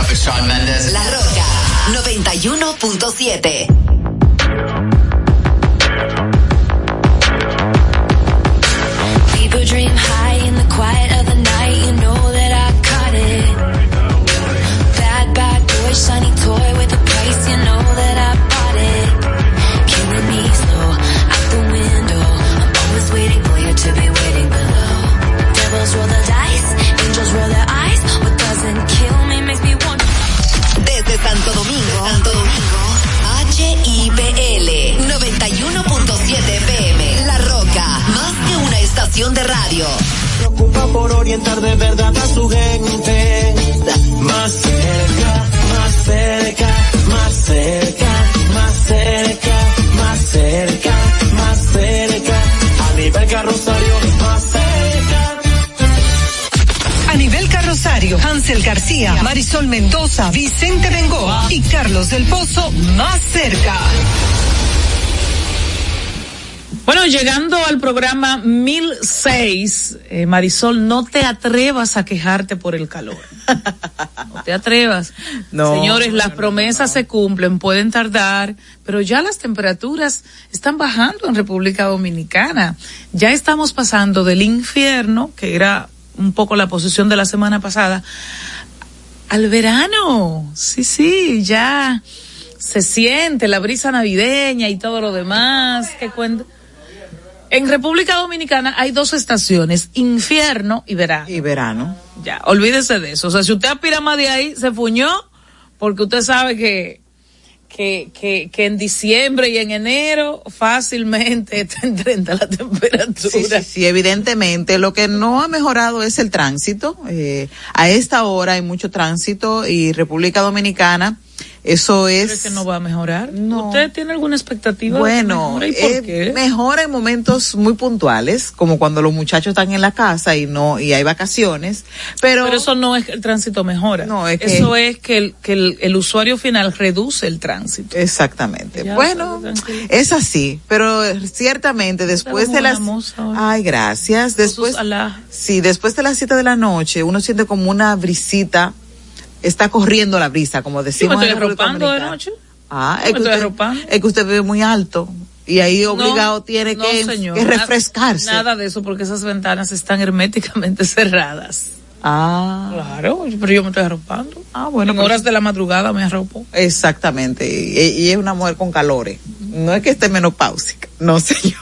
La Roca 91.7. De radio. Preocupa por orientar de verdad a su gente. Más cerca, más cerca, más cerca, más cerca, más cerca, más cerca. Anibelca Rosario, más cerca. Anibelca Rosario, Hansel García, Marisol Mendoza, Vicente Bengoa y Carlos del Pozo, más cerca. Bueno, llegando al programa 1006, Marisol, no te atrevas a quejarte por el calor. No te atrevas. No, señores, las promesas se cumplen, pueden tardar, pero ya las temperaturas están bajando en República Dominicana. Ya estamos pasando del infierno, que era un poco la posición de la semana pasada, al verano. Sí, ya se siente la brisa navideña y todo lo demás. ¿Qué cuenta? En República Dominicana hay dos estaciones, infierno y verano. Y verano. Ya, olvídese de eso. O sea, si usted aspira más de ahí, se fuñó, porque usted sabe que en diciembre y en enero fácilmente está en 30 la temperatura. Sí, evidentemente. Lo que no ha mejorado es el tránsito. A esta hora hay mucho tránsito y República Dominicana... Eso es. ¿Cree que no va a mejorar? No. ¿Usted tiene alguna expectativa? Bueno, de que mejore, ¿y por qué? Mejora en momentos muy puntuales, como cuando los muchachos están en la casa y hay vacaciones, pero eso no es que el tránsito mejora. No, es que eso es que el usuario final reduce el tránsito. Exactamente. Ya, bueno, es así, pero ciertamente después de las ay, gracias, después de las 7:00 p.m, uno siente como una brisita. Está corriendo la brisa, como decimos. Sí, me estoy arropando de noche. Ah, es que usted vive muy alto y ahí obligado tiene que refrescarse. Nada de eso, porque esas ventanas están herméticamente cerradas. Ah. Claro, pero yo me estoy arropando. Ah, bueno. En horas de la madrugada me arropo. Exactamente. Y es una mujer con calores. No es que esté menopáusica. No, señor.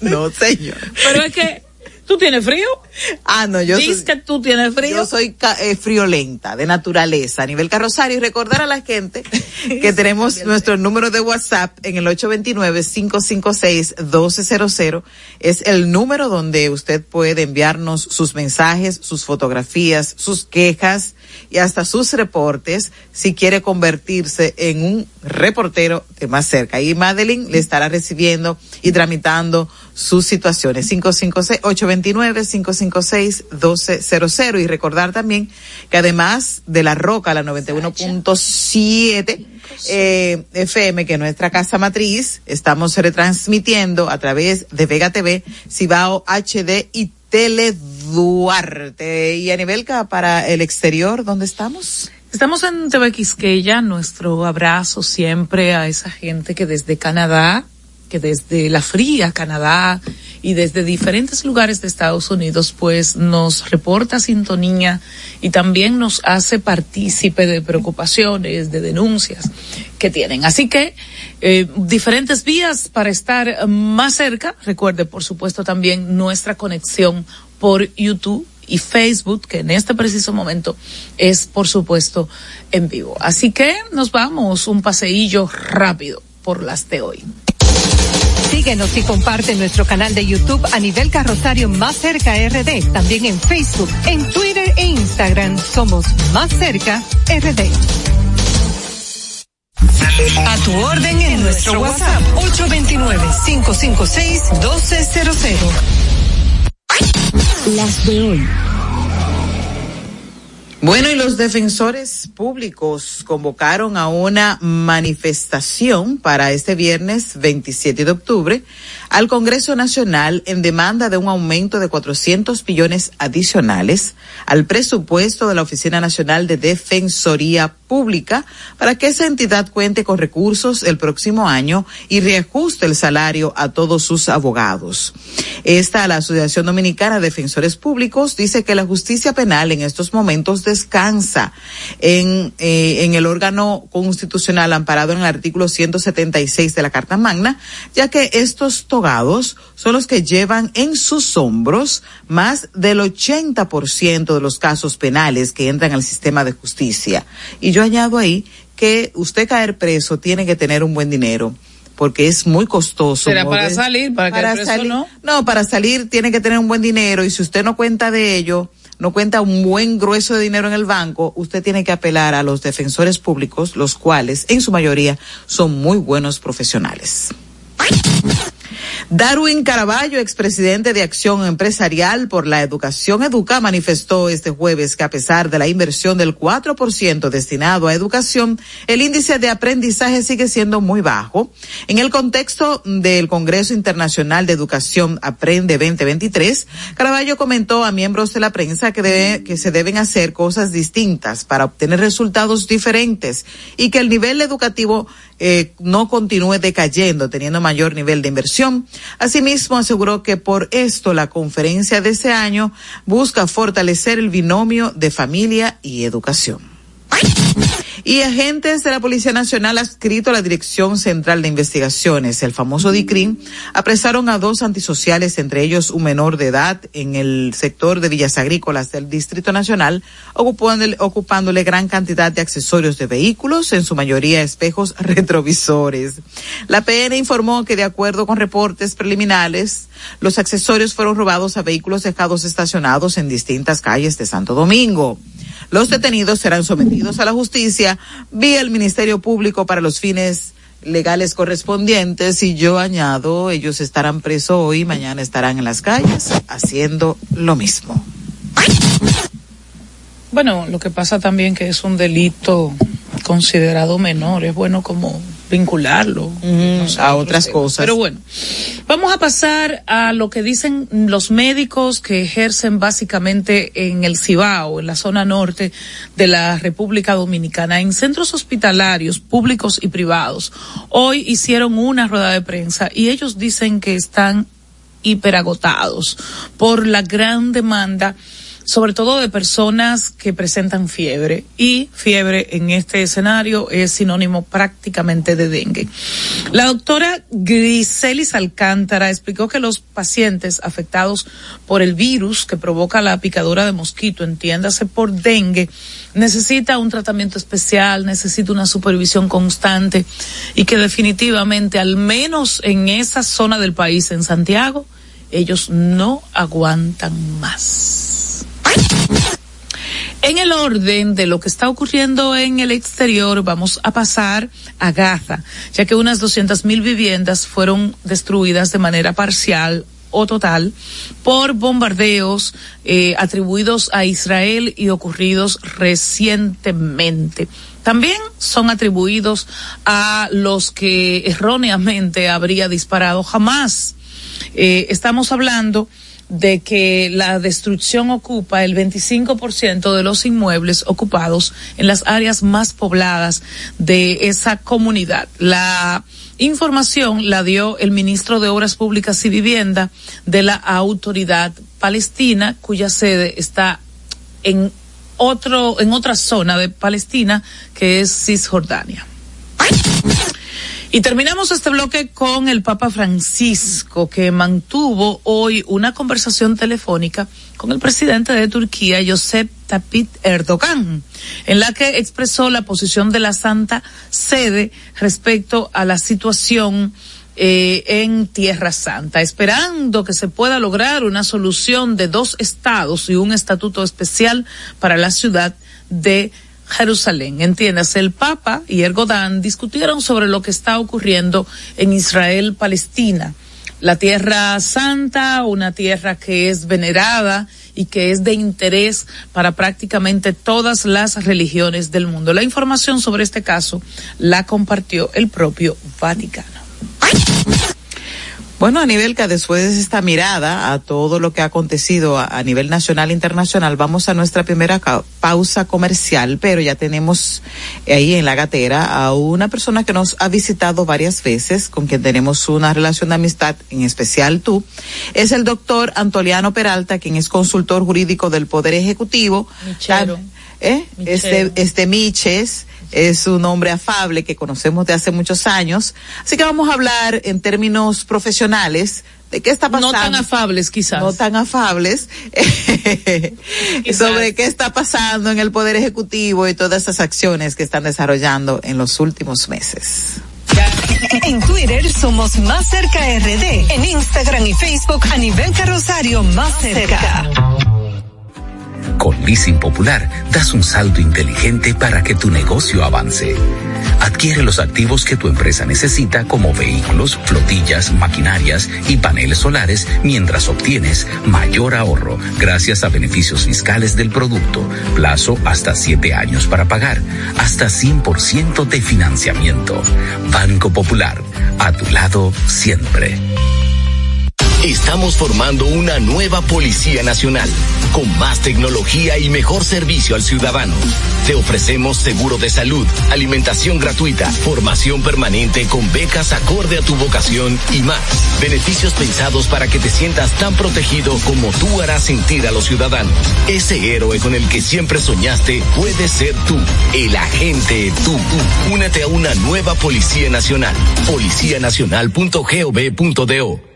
No, señor. Pero es que... ¿Tú tienes frío? Ah, no, yo ¿dices que tú tienes frío? Yo soy friolenta, de naturaleza, a nivel carrosario. Y recordar a la gente que tenemos nuestro número de WhatsApp en el 829-556-1200. Es el número donde usted puede enviarnos sus mensajes, sus fotografías, sus quejas y hasta sus reportes, si quiere convertirse en un reportero de Más Cerca. Y Madeline le estará recibiendo y tramitando sus situaciones. 829-556-1200. Y recordar también que además de La Roca, la 91.7 FM, que es nuestra casa matriz, estamos retransmitiendo a través de Vega TV, Cibao HD y Teleduarte. Y Anibelca, para el exterior, ¿dónde estamos? Estamos en TV Quisqueya. Nuestro abrazo siempre a esa gente que desde Canadá, que desde la fría Canadá y desde diferentes lugares de Estados Unidos, pues nos reporta sintonía y también nos hace partícipe de preocupaciones, de denuncias que tienen. Así que diferentes vías para estar más cerca. Recuerde, por supuesto, también nuestra conexión por YouTube y Facebook, que en este preciso momento es, por supuesto, en vivo. Así que nos vamos un paseillo rápido por las de hoy. Síguenos y comparte nuestro canal de YouTube Anibelca Rosario Más Cerca RD. También en Facebook, en Twitter e Instagram somos Más Cerca RD. A tu orden en nuestro WhatsApp 829-556-1200. Las de hoy. Bueno, y los defensores públicos convocaron a una manifestación para este viernes 27 de octubre al Congreso Nacional en demanda de un aumento de 400 millones adicionales al presupuesto de la Oficina Nacional de Defensoría Pública para que esa entidad cuente con recursos el próximo año y reajuste el salario a todos sus abogados. La Asociación Dominicana de Defensores Públicos dice que la justicia penal en estos momentos descansa en el órgano constitucional amparado en el artículo 176 de la Carta Magna, ya que estos togados son los que llevan en sus hombros más del 80% de los casos penales que entran al sistema de justicia. Y yo añado ahí que usted caer preso tiene que tener un buen dinero, porque es muy costoso. ¿Será para salir? ¿Para que salir? No, para salir tiene que tener un buen dinero, y si usted no cuenta de ello, no cuenta un buen grueso de dinero en el banco, usted tiene que apelar a los defensores públicos, los cuales en su mayoría son muy buenos profesionales. Darwin Caraballo, expresidente de Acción Empresarial por la Educación, Educa, manifestó este jueves que a pesar de la inversión del 4% destinado a educación, el índice de aprendizaje sigue siendo muy bajo. En el contexto del Congreso Internacional de Educación Aprende 2023, Caraballo comentó a miembros de la prensa que se deben hacer cosas distintas para obtener resultados diferentes y que el nivel educativo no continúe decayendo, teniendo mayor nivel de inversión. Asimismo, aseguró que por esto la conferencia de este año busca fortalecer el binomio de familia y educación. Y agentes de la Policía Nacional adscritos a la Dirección Central de Investigaciones, el famoso DICRIM, apresaron a 2 antisociales, entre ellos un menor de edad, en el sector de Villas Agrícolas del Distrito Nacional, ocupándole gran cantidad de accesorios de vehículos, en su mayoría espejos retrovisores. La PN informó que, de acuerdo con reportes preliminares, los accesorios fueron robados a vehículos dejados estacionados en distintas calles de Santo Domingo. Los detenidos serán sometidos a la justicia vía el Ministerio Público para los fines legales correspondientes, y yo añado, ellos estarán presos hoy, mañana estarán en las calles haciendo lo mismo. Bueno, lo que pasa también que es un delito considerado menor, es bueno como vincularlo a otras cosas. Pero bueno, vamos a pasar a lo que dicen los médicos que ejercen básicamente en el Cibao, en la zona norte de la República Dominicana, en centros hospitalarios públicos y privados. Hoy hicieron una rueda de prensa y ellos dicen que están hiperagotados por la gran demanda, sobre todo de personas que presentan fiebre, y fiebre en este escenario es sinónimo prácticamente de dengue. La doctora Griselis Alcántara explicó que los pacientes afectados por el virus que provoca la picadura de mosquito, entiéndase por dengue, necesita un tratamiento especial, necesita una supervisión constante, y que definitivamente, al menos en esa zona del país, en Santiago, ellos no aguantan más. En el orden de lo que está ocurriendo en el exterior, vamos a pasar a Gaza, ya que unas 200,000 viviendas fueron destruidas de manera parcial o total por bombardeos atribuidos a Israel y ocurridos recientemente. También son atribuidos a los que erróneamente habría disparado Hamás. Estamos hablando de que la destrucción ocupa el 25% de los inmuebles ocupados en las áreas más pobladas de esa comunidad. La información la dio el ministro de Obras Públicas y Vivienda de la Autoridad Palestina, cuya sede está en otra zona de Palestina, que es Cisjordania. Y terminamos este bloque con el Papa Francisco, que mantuvo hoy una conversación telefónica con el presidente de Turquía, Recep Tayyip Erdogan, en la que expresó la posición de la Santa Sede respecto a la situación en Tierra Santa, esperando que se pueda lograr una solución de 2 estados y un estatuto especial para la ciudad de Jerusalén. Entiéndase, el Papa y Erdogan discutieron sobre lo que está ocurriendo en Israel-Palestina. La Tierra Santa, una tierra que es venerada y que es de interés para prácticamente todas las religiones del mundo. La información sobre este caso la compartió el propio Vaticano. Bueno, Anibelca, después de esta mirada a todo lo que ha acontecido a nivel nacional e internacional, vamos a nuestra primera pausa comercial, pero ya tenemos ahí en la gatera a una persona que nos ha visitado varias veces, con quien tenemos una relación de amistad, en especial tú. Es el doctor Antoliano Peralta, quien es consultor jurídico del Poder Ejecutivo. Michero. Miches. Es un hombre afable que conocemos de hace muchos años. Así que vamos a hablar en términos profesionales de qué está pasando. No tan afables, quizás. No tan afables. Sobre qué está pasando en el Poder Ejecutivo y todas esas acciones que están desarrollando en los últimos meses. En Twitter somos Más Cerca RD. En Instagram y Facebook, Anibelca Rosario, Más Cerca. Con Leasing Popular das un salto inteligente para que tu negocio avance. Adquiere los activos que tu empresa necesita, como vehículos, flotillas, maquinarias y paneles solares, mientras obtienes mayor ahorro gracias a beneficios fiscales del producto, plazo hasta 7 años para pagar, hasta 100% de financiamiento. Banco Popular, a tu lado siempre. Estamos formando una nueva Policía Nacional, con más tecnología y mejor servicio al ciudadano. Te ofrecemos seguro de salud, alimentación gratuita, formación permanente con becas acorde a tu vocación y más. Beneficios pensados para que te sientas tan protegido como tú harás sentir a los ciudadanos. Ese héroe con el que siempre soñaste puede ser tú, el agente tú. Únete a una nueva Policía Nacional, policianacional.gov.do.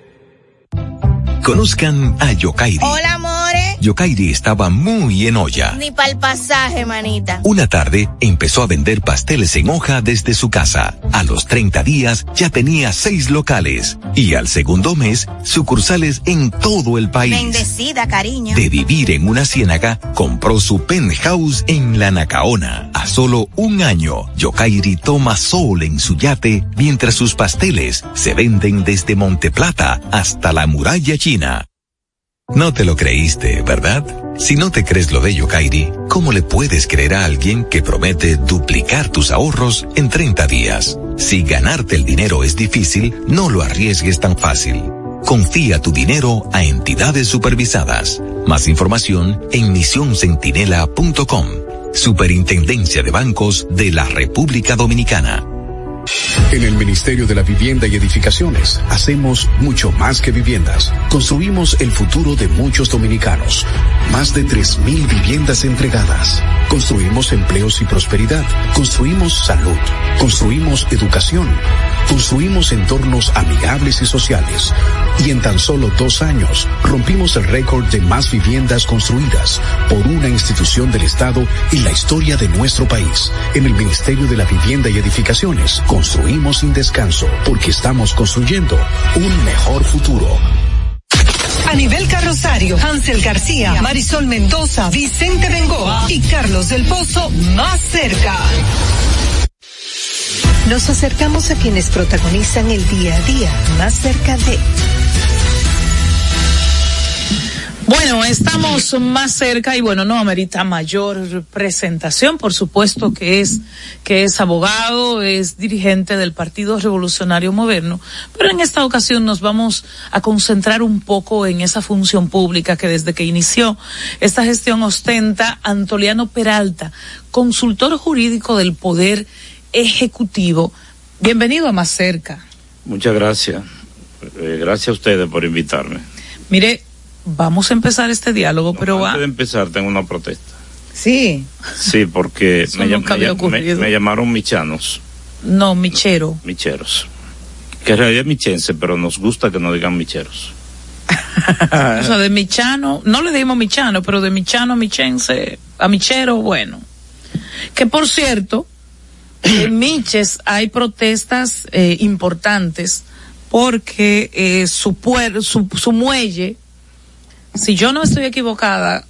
Conozcan a Yokairi. Hola, amores. Yokairi estaba muy en olla. Ni para el pasaje, manita. Una tarde empezó a vender pasteles en hoja desde su casa. A los 30 días ya tenía 6 locales. Y al segundo mes, sucursales en todo el país. Bendecida, cariño. De vivir en una ciénaga, compró su penthouse en La Nacaona. A solo 1 año, Yokairi toma sol en su yate mientras sus pasteles se venden desde Monteplata hasta la muralla china. No te lo creíste, ¿verdad? Si no te crees lo de Yokairi, ¿cómo le puedes creer a alguien que promete duplicar tus ahorros en 30 días? Si ganarte el dinero es difícil, no lo arriesgues tan fácil. Confía tu dinero a entidades supervisadas. Más información en misioncentinela.com. Superintendencia de Bancos de la República Dominicana. En el Ministerio de la Vivienda y Edificaciones hacemos mucho más que viviendas. Construimos el futuro de muchos dominicanos. Más de 3,000 viviendas entregadas. Construimos empleos y prosperidad. Construimos salud. Construimos educación. Construimos entornos amigables y sociales. Y en tan solo 2 años rompimos el récord de más viviendas construidas por una institución del Estado en la historia de nuestro país. En el Ministerio de la Vivienda y Edificaciones construimos sin descanso, porque estamos construyendo un mejor futuro. Anibelca Rosario, Hansel García, Marisol Mendoza, Vicente Bengoa y Carlos del Pozo, Más Cerca. Nos acercamos a quienes protagonizan el día a día, Más Cerca de... Bueno, estamos Más Cerca y bueno, no amerita mayor presentación, por supuesto que es abogado, es dirigente del Partido Revolucionario Moderno, pero en esta ocasión nos vamos a concentrar un poco en esa función pública que desde que inició esta gestión ostenta Antoliano Peralta, consultor jurídico del Poder Ejecutivo. Bienvenido a Más Cerca. Muchas gracias. Gracias a ustedes por invitarme. Mire, vamos a empezar este diálogo, no, pero antes de empezar tengo una protesta. Sí. Sí, porque me llamaron michanos. No, michero. Micheros. Que en realidad es michense, pero nos gusta que nos digan micheros. O sea, de michano, no le dimos michano, pero de michano a michense, a michero, bueno. Que por cierto, en Miches hay protestas importantes porque su muelle, si yo no estoy equivocada,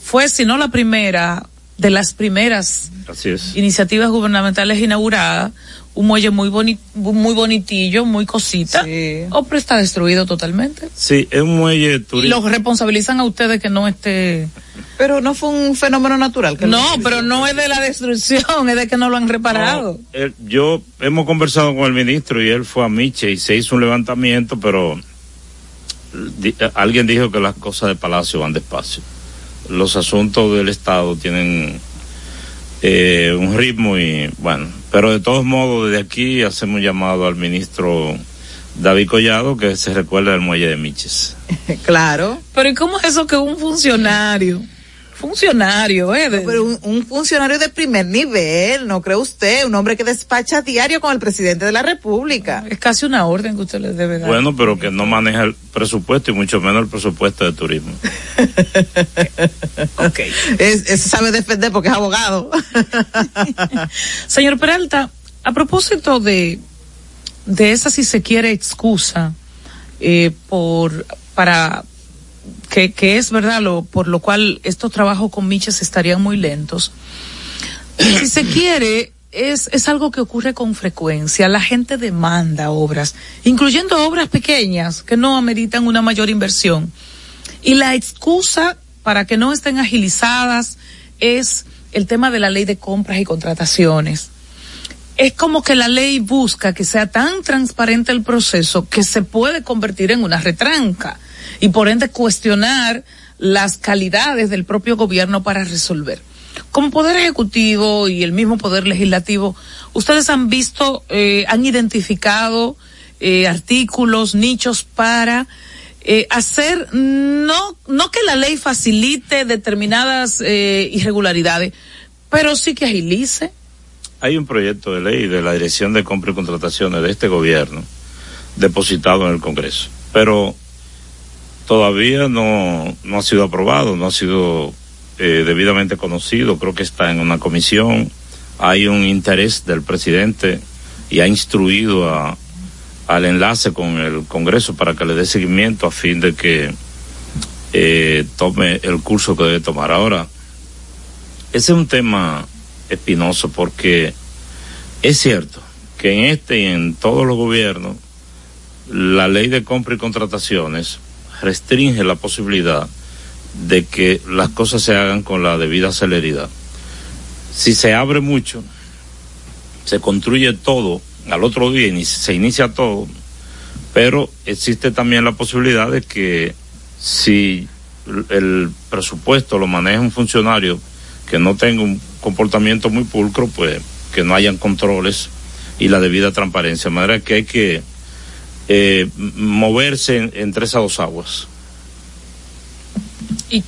fue si no la primera de las primeras iniciativas gubernamentales inauguradas, un muelle muy bonitillo, muy cosita, sí. O pero está destruido totalmente. Sí, es un muelle turístico. Los responsabilizan a ustedes que no esté. Pero no fue un fenómeno natural. Que no, pero no es de la destrucción, es de que no lo han reparado. No, hemos conversado con el ministro y él fue a Miche y se hizo un levantamiento, pero alguien dijo que las cosas de Palacio van despacio. Los asuntos del Estado tienen un ritmo y bueno, pero de todos modos desde aquí hacemos llamado al ministro David Collado que se recuerde del muelle de Miches. Claro. Pero ¿y cómo es eso que un funcionario, pero un funcionario de primer nivel, ¿no cree usted? Un hombre que despacha diario con el presidente de la República. Es casi una orden que usted le debe dar. Bueno, pero que no maneja el presupuesto y mucho menos el presupuesto de turismo. Okay. Es sabe defender porque es abogado. Señor Peralta, a propósito de esa, si se quiere, excusa para... Que es verdad, por lo cual estos trabajos con Miches estarían muy lentos. Si se quiere, es algo que ocurre con frecuencia. La gente demanda obras, incluyendo obras pequeñas que no ameritan una mayor inversión. Y la excusa para que no estén agilizadas es el tema de la ley de compras y contrataciones. Es como que la ley busca que sea tan transparente el proceso que se puede convertir en una retranca y por ende cuestionar las calidades del propio gobierno para resolver. Como Poder Ejecutivo y el mismo Poder Legislativo, ¿ustedes han visto, han identificado artículos, nichos para hacer, no que la ley facilite determinadas irregularidades, pero sí que agilice? Hay un proyecto de ley de la Dirección de Compra y Contrataciones de este gobierno depositado en el Congreso, pero todavía no ha sido aprobado, no ha sido debidamente conocido. Creo que está en una comisión. Hay un interés del presidente y ha instruido al enlace con el Congreso para que le dé seguimiento a fin de que tome el curso que debe tomar. Ahora, ese es un tema espinoso porque es cierto que en este y en todos los gobiernos la ley de compra y contrataciones restringe la posibilidad de que las cosas se hagan con la debida celeridad. Si se abre mucho, se construye todo al otro día y se inicia todo, pero existe también la posibilidad de que si el presupuesto lo maneja un funcionario que no tenga un comportamiento muy pulcro, pues que no hayan controles y la debida transparencia. De manera que hay que moverse entre esas dos aguas. ¿Y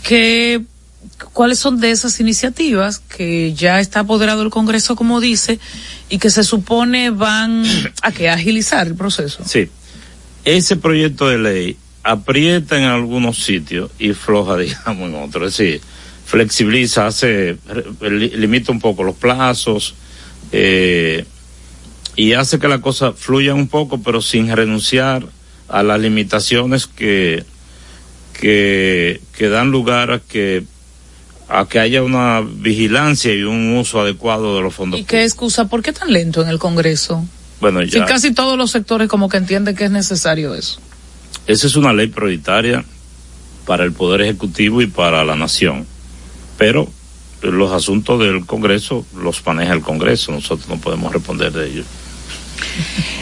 cuáles son de esas iniciativas que ya está apoderado el Congreso, como dice, y que se supone van a agilizar el proceso? Sí, ese proyecto de ley aprieta en algunos sitios y floja, digamos, en otros. Es decir, flexibiliza, limita un poco los plazos, y hace que la cosa fluya un poco, pero sin renunciar a las limitaciones que dan lugar a que haya una vigilancia y un uso adecuado de los fondos. ¿Y qué excusa? ¿Por qué tan lento en el Congreso? Bueno, ya. Si casi todos los sectores como que entienden que es necesario eso. Esa es una ley prioritaria para el Poder Ejecutivo y para la nación, pero los asuntos del Congreso los maneja el Congreso, nosotros no podemos responder de ellos.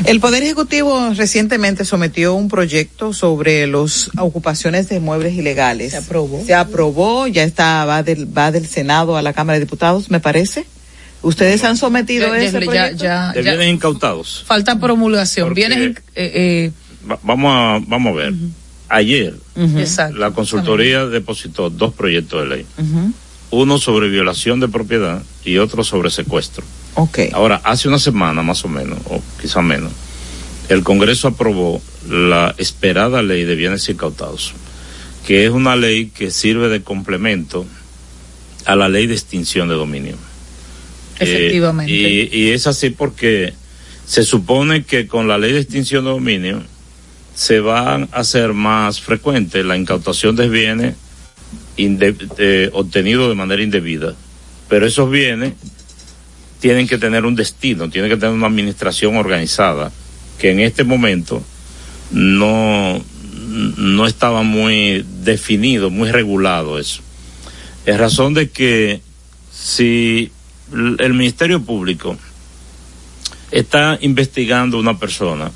El Poder Ejecutivo recientemente sometió un proyecto sobre las ocupaciones de muebles ilegales. Se aprobó, ya está, va del Senado a la Cámara de Diputados, me parece. ¿Ustedes han sometido ese proyecto? De bienes incautados. Falta promulgación. Porque vamos a ver. Uh-huh. Ayer la consultoría depositó 2 proyectos de ley. Uh-huh. Uno sobre violación de propiedad y otro sobre secuestro. Okay. Ahora, hace una semana más o menos, o quizá menos, el Congreso aprobó la esperada ley de bienes incautados, que es una ley que sirve de complemento a la ley de extinción de dominio. Efectivamente. Y es así porque se supone que con la ley de extinción de dominio se va a hacer más frecuente la incautación de bienes obtenido de manera indebida, pero esos bienes tienen que tener un destino, tienen que tener una administración organizada, que en este momento no estaba muy definido, muy regulado eso. Es razón de que si el Ministerio Público está investigando a una persona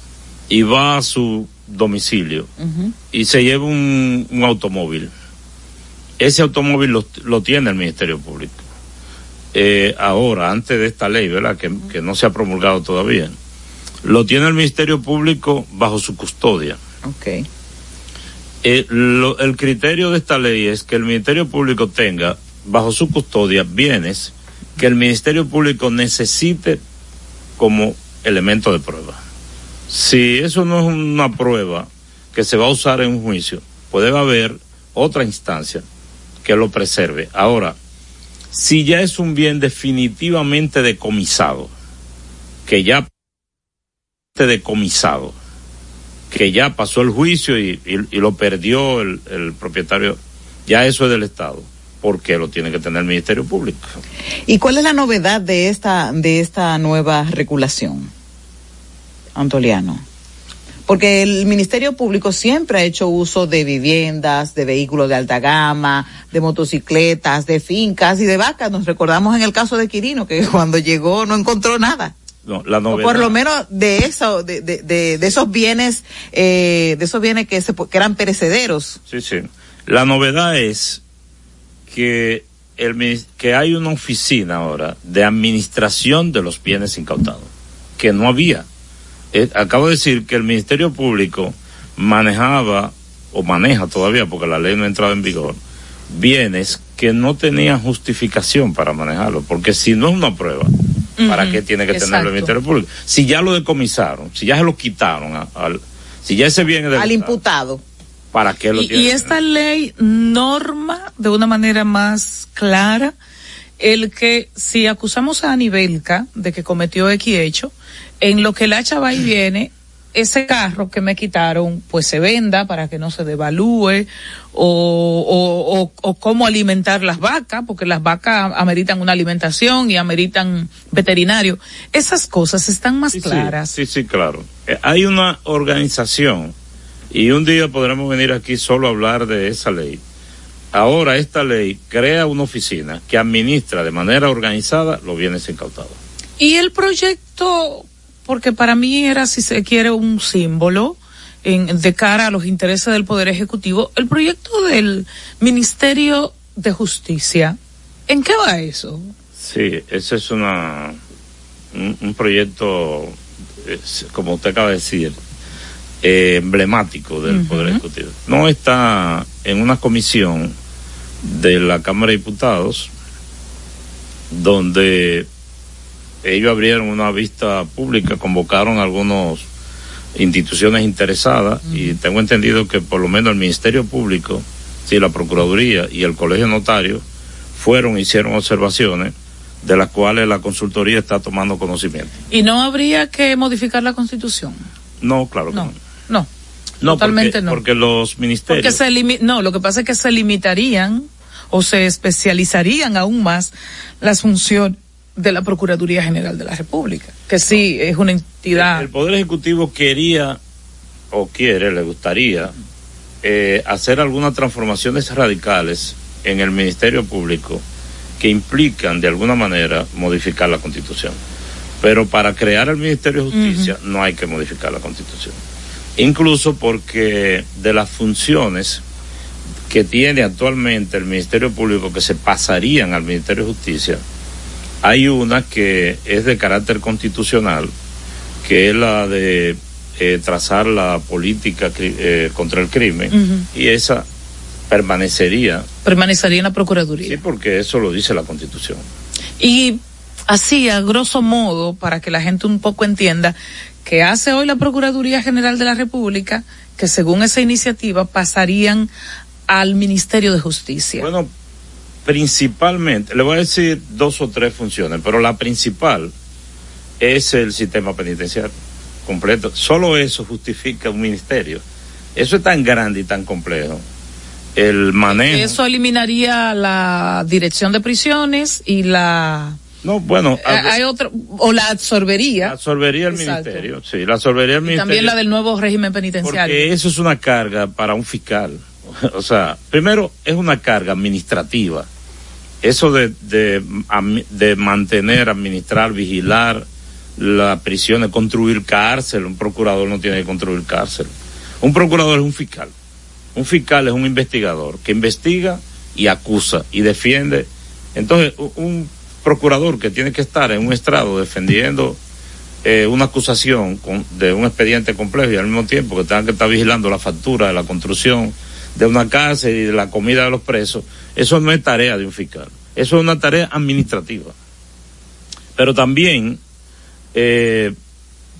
y va a su domicilio, y se lleva un automóvil. Ese automóvil lo tiene el Ministerio Público. Ahora, antes de esta ley, ¿verdad?, que no se ha promulgado todavía, lo tiene el Ministerio Público bajo su custodia. Okay. El criterio de esta ley es que el Ministerio Público tenga bajo su custodia bienes que el Ministerio Público necesite como elemento de prueba. Si eso no es una prueba que se va a usar en un juicio, puede haber otra instancia que lo preserve. Ahora, si ya es un bien definitivamente decomisado, que ya pasó el juicio y lo perdió el propietario, ya eso es del Estado, porque lo tiene que tener el Ministerio Público. ¿Y cuál es la novedad de esta nueva regulación, Antoliano? Porque el Ministerio Público siempre ha hecho uso de viviendas, de vehículos de alta gama, de motocicletas, de fincas y de vacas. Nos recordamos en el caso de Quirino, que cuando llegó no encontró nada. No, la novedad, o por lo menos de eso, de esos bienes, que eran perecederos. Sí. La novedad es que hay una oficina ahora de administración de los bienes incautados, que no había. Acabo de decir que el Ministerio Público maneja todavía, porque la ley no ha entrado en vigor, bienes que no tenían justificación para manejarlo, porque si no es una prueba, ¿para qué tiene que tenerlo el Ministerio Público? Si ya lo decomisaron, si ya se lo quitaron, si ya ese bien es al imputado, ¿para qué lo tiene? Y esta ley norma de una manera más clara el que si acusamos a Anibelca de que cometió X hecho, en lo que la chava y viene, ese carro que me quitaron, pues se venda para que no se devalúe, o cómo alimentar las vacas, porque las vacas ameritan una alimentación y ameritan veterinario. Esas cosas están más claras. Sí, claro. Hay una organización, y un día podremos venir aquí solo a hablar de esa ley. Ahora esta ley crea una oficina que administra de manera organizada los bienes incautados. Y el proyecto, porque para mí era, si se quiere, un símbolo de cara a los intereses del Poder Ejecutivo, el proyecto del Ministerio de Justicia. ¿En qué va eso? Sí, ese es un proyecto, como usted acaba de decir, emblemático del Poder Ejecutivo. No está en una comisión de la Cámara de Diputados, donde ellos abrieron una vista pública, convocaron a algunas instituciones interesadas, y tengo entendido que por lo menos el Ministerio Público, sí, la Procuraduría y el Colegio Notario hicieron observaciones, de las cuales la consultoría está tomando conocimiento. ¿Y no habría que modificar la Constitución? No, claro que no. Totalmente no. Porque los ministerios... lo que pasa es que se limitarían o se especializarían aún más las funciones de la Procuraduría General de la República, que sí es una entidad... El Poder Ejecutivo le gustaría hacer algunas transformaciones radicales en el Ministerio Público que implican de alguna manera modificar la Constitución, pero para crear el Ministerio de Justicia no hay que modificar la Constitución, incluso porque de las funciones que tiene actualmente el Ministerio Público que se pasarían al Ministerio de Justicia, hay una que es de carácter constitucional, que es la de trazar la política contra el crimen, y esa permanecería en la Procuraduría. Sí, porque eso lo dice la Constitución. Y así, a grosso modo, para que la gente un poco entienda, que hace hoy la Procuraduría General de la República, que según esa iniciativa pasarían al Ministerio de Justicia. Bueno, principalmente, le voy a decir 2 o 3 funciones, pero la principal es el sistema penitenciario completo. Solo eso justifica un ministerio. Eso es tan grande y tan complejo. El manejo. Eso eliminaría la dirección de prisiones y la... No, bueno. Hay otro, o la absorbería. Absorbería el ministerio, sí, la absorbería el ministerio. Y también la del nuevo régimen penitenciario. Porque eso es una carga para un fiscal. O sea, primero, es una carga administrativa. Eso de mantener, administrar, vigilar las prisiones, construir cárcel. Un procurador no tiene que construir cárcel. Un procurador es un fiscal. Un fiscal es un investigador que investiga y acusa y defiende. Entonces, un procurador que tiene que estar en un estrado defendiendo una acusación de un expediente complejo y al mismo tiempo que tengan que estar vigilando la factura de la construcción de una cárcel y de la comida de los presos, eso no es tarea de un fiscal. Eso es una tarea administrativa. Pero también,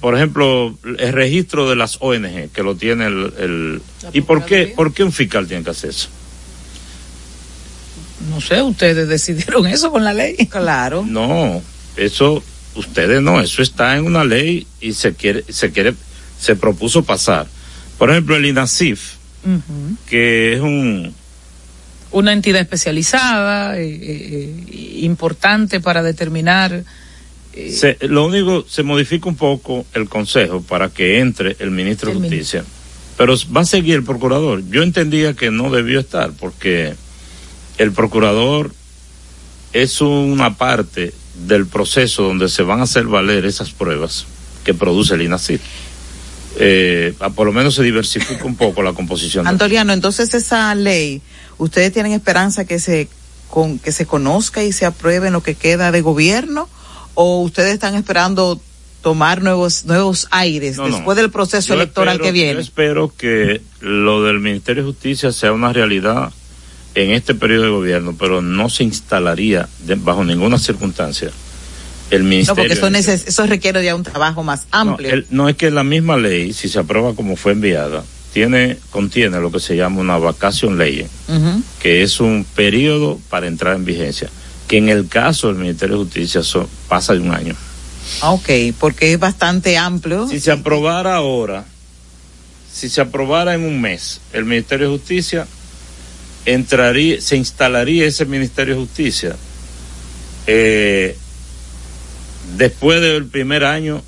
por ejemplo, el registro de las ONG, que lo tiene el ¿Y por qué un fiscal tiene que hacer eso? No sé, ustedes decidieron eso con la ley. Claro. No, eso, ustedes no, eso está en una ley y se propuso pasar. Por ejemplo, el INACIF, uh-huh, que es una entidad especializada, importante para determinar... lo único, se modifica un poco el Consejo para que entre el Ministro de Justicia, pero va a seguir el Procurador. Yo entendía que no debió estar, porque el Procurador es una parte del proceso donde se van a hacer valer esas pruebas que produce el INACIF. Por lo menos se diversifica un poco la composición. Antoliano, entonces esa ley, ¿ustedes tienen esperanza que se conozca y se apruebe en lo que queda de gobierno? ¿O ustedes están esperando tomar nuevos aires después del proceso electoral que viene? Yo espero que lo del Ministerio de Justicia sea una realidad en este periodo de gobierno, pero no se instalaría bajo ninguna circunstancia. El ministerio, no, porque eso requiere ya un trabajo más amplio. No, es que la misma ley, si se aprueba como fue enviada, contiene lo que se llama una vacation ley, uh-huh, que es un periodo para entrar en vigencia, que en el caso del Ministerio de Justicia pasa de un año. Ok, porque es bastante amplio. Si se aprobara ahora, si se aprobara en un mes, el Ministerio de Justicia se instalaría ese Ministerio de Justicia después del primer año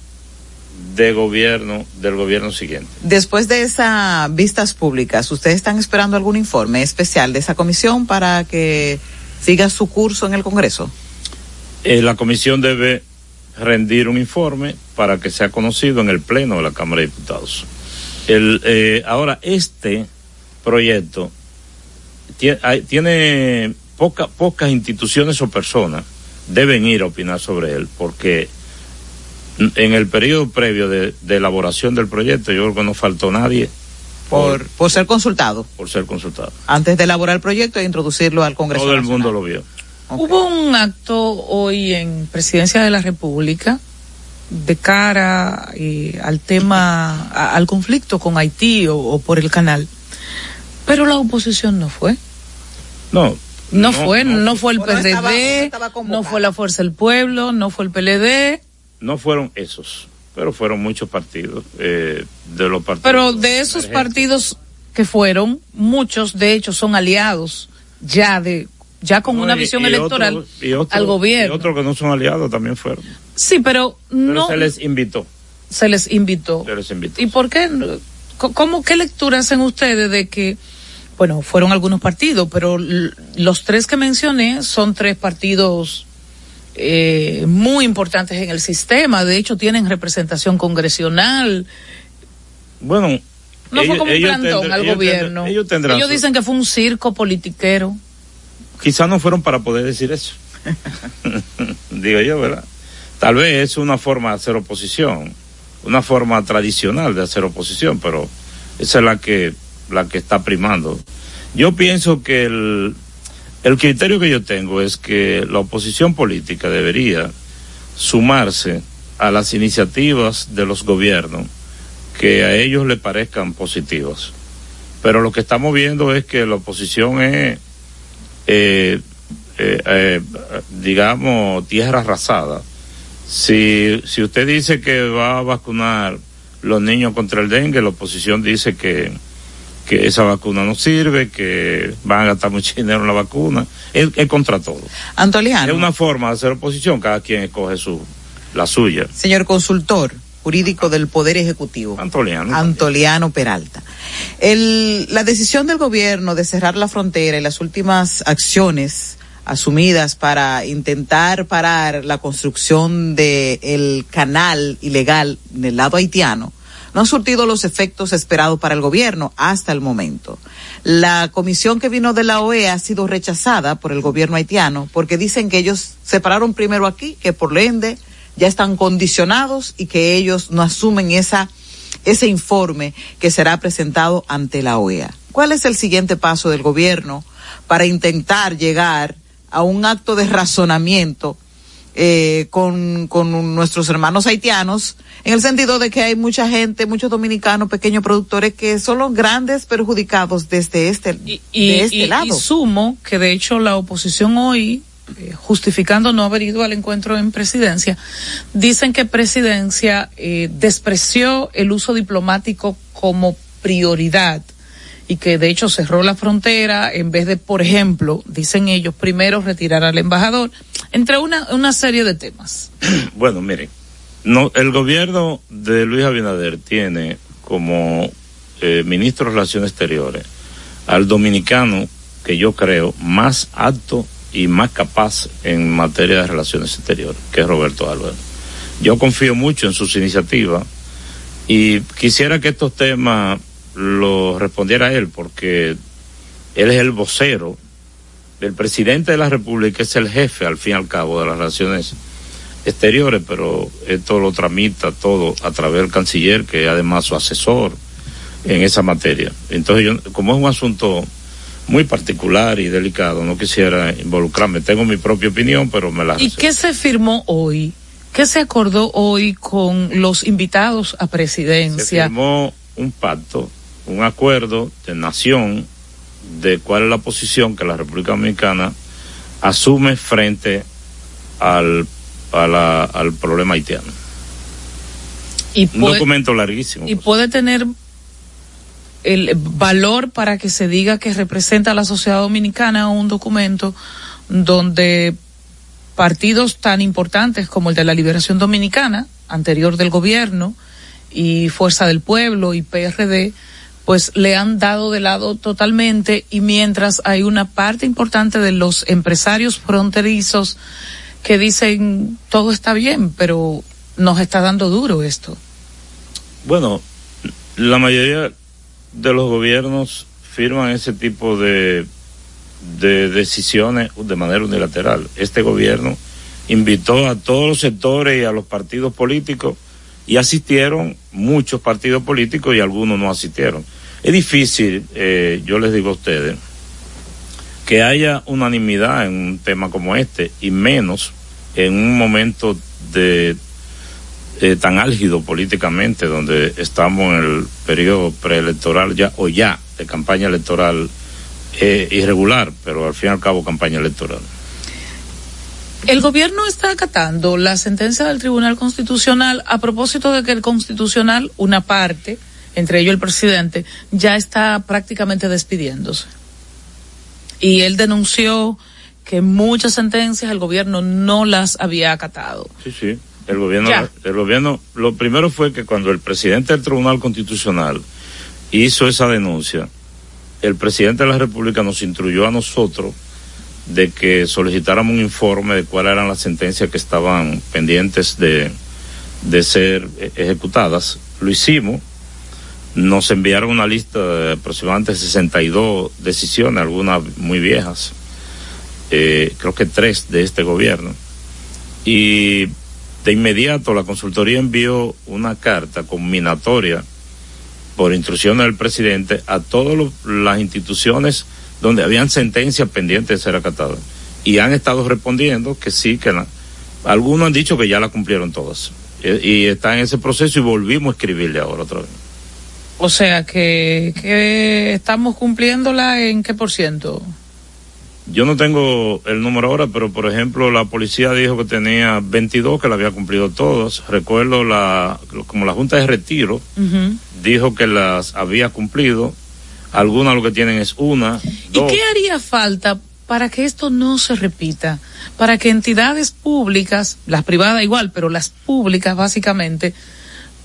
de gobierno, del gobierno siguiente. Después de esas vistas públicas, ¿ustedes están esperando algún informe especial de esa comisión para que siga su curso en el Congreso? La comisión debe rendir un informe para que sea conocido en el Pleno de la Cámara de Diputados. Ahora, este proyecto tiene pocas instituciones o personas deben ir a opinar sobre él, porque en el periodo previo de elaboración del proyecto yo creo que no faltó nadie por ser consultado. Por ser consultado. Antes de elaborar el proyecto e introducirlo al Congreso Nacional. Todo el mundo lo vio. Okay. Hubo un acto hoy en Presidencia de la República de cara al tema, al conflicto con Haití o por el canal, pero la oposición no fue. No fue el PRD, no fue la Fuerza del Pueblo, no fue el PLD. No fueron esos, pero fueron muchos partidos, de los partidos. Pero de esos partidos que fueron, muchos de hecho son aliados ya con una visión electoral al gobierno. Y otros que no son aliados también fueron. Sí, pero no. Se les invitó. ¿Y por qué? ¿Qué lectura hacen ustedes de que? Bueno, fueron algunos partidos, pero los tres que mencioné son tres partidos muy importantes en el sistema. De hecho, tienen representación congresional. Bueno, no fue como un plantón al gobierno. Ellos dicen que fue un circo politiquero. Quizás no fueron para poder decir eso. Digo yo, ¿verdad? Tal vez es una forma de hacer oposición, una forma tradicional de hacer oposición, pero esa es la que está primando. Yo pienso que el criterio que yo tengo es que la oposición política debería sumarse a las iniciativas de los gobiernos que a ellos le parezcan positivas. Pero lo que estamos viendo es que la oposición es, digamos, tierra arrasada. Si usted dice que va a vacunar los niños contra el dengue, la oposición dice que esa vacuna no sirve, que van a gastar mucho dinero en la vacuna. Es contra todo. Antoliano. Es una forma de hacer oposición, cada quien escoge la suya. Señor consultor jurídico del Poder Ejecutivo. Antoliano Peralta. La decisión del gobierno de cerrar la frontera y las últimas acciones asumidas para intentar parar la construcción del canal ilegal del lado haitiano no han surtido los efectos esperados para el gobierno hasta el momento. La comisión que vino de la OEA ha sido rechazada por el gobierno haitiano porque dicen que ellos se pararon primero aquí, que por ende ya están condicionados y que ellos no asumen ese informe que será presentado ante la OEA. ¿Cuál es el siguiente paso del gobierno para intentar llegar a un acto de razonamiento con nuestros hermanos haitianos, en el sentido de que hay mucha gente, muchos dominicanos, pequeños productores que son los grandes perjudicados desde este lado? Y sumo que de hecho la oposición hoy, justificando no haber ido al encuentro en presidencia, dicen que presidencia despreció el uso diplomático como prioridad y que de hecho cerró la frontera en vez de, por ejemplo, dicen ellos, primero retirar al embajador, entre una serie de temas. Bueno, mire, no, el gobierno de Luis Abinader tiene como ministro de Relaciones Exteriores al dominicano que yo creo más apto y más capaz en materia de relaciones exteriores, que es Roberto Álvarez. Yo confío mucho en sus iniciativas y quisiera que estos temas los respondiera él, porque él es el vocero del presidente de la República, es el jefe al fin y al cabo de las relaciones exteriores, pero esto lo tramita todo a través del canciller, que es además su asesor en esa materia. Entonces yo, como es un asunto muy particular y delicado, no quisiera involucrarme. Tengo mi propia opinión, pero me la reservo. ¿Y qué se firmó hoy? ¿Qué se acordó hoy con los invitados a presidencia? Se firmó un pacto, un acuerdo de nación de cuál es la posición que la República Dominicana asume frente al problema haitiano. Un documento larguísimo. Y puede tener el valor para que se diga que representa a la sociedad dominicana un documento donde partidos tan importantes como el de la Liberación Dominicana, anterior del gobierno, y Fuerza del Pueblo y PRD, pues le han dado de lado totalmente, y mientras hay una parte importante de los empresarios fronterizos que dicen todo está bien, pero nos está dando duro esto. Bueno, la mayoría de los gobiernos firman ese tipo de decisiones de manera unilateral. Este gobierno invitó a todos los sectores y a los partidos políticos, y asistieron muchos partidos políticos y algunos no asistieron. Es difícil, yo les digo a ustedes, que haya unanimidad en un tema como este, y menos en un momento de tan álgido políticamente, donde estamos en el periodo preelectoral ya, o ya de campaña electoral irregular, pero al fin y al cabo campaña electoral. El gobierno está acatando la sentencia del Tribunal Constitucional a propósito de que el Constitucional, una parte, entre ellos el presidente, ya está prácticamente despidiéndose. Y él denunció que muchas sentencias el gobierno no las había acatado. Sí, sí. El gobierno, lo primero fue que cuando el presidente del Tribunal Constitucional hizo esa denuncia, el presidente de la República nos instruyó a nosotros de que solicitáramos un informe de cuáles eran las sentencias que estaban pendientes de ser ejecutadas. Lo hicimos, nos enviaron una lista de aproximadamente 62 decisiones, algunas muy viejas, creo que 3 de este gobierno, y de inmediato la consultoría envió una carta conminatoria por instrucciones del presidente a todas las instituciones donde habían sentencias pendientes de ser acatadas, y han estado respondiendo que sí, que no. Algunos han dicho que ya la cumplieron todas, y está en ese proceso, y volvimos a escribirle ahora otra vez. O sea que estamos cumpliéndola en qué %. Yo no tengo el número ahora, pero por ejemplo la policía dijo que tenía 22 que la había cumplido todas. Recuerdo como la Junta de Retiro dijo que las había cumplido. Algunas lo que tienen es 1, 2. ¿Y qué haría falta para que esto no se repita? Para que entidades públicas, las privadas igual, pero las públicas básicamente,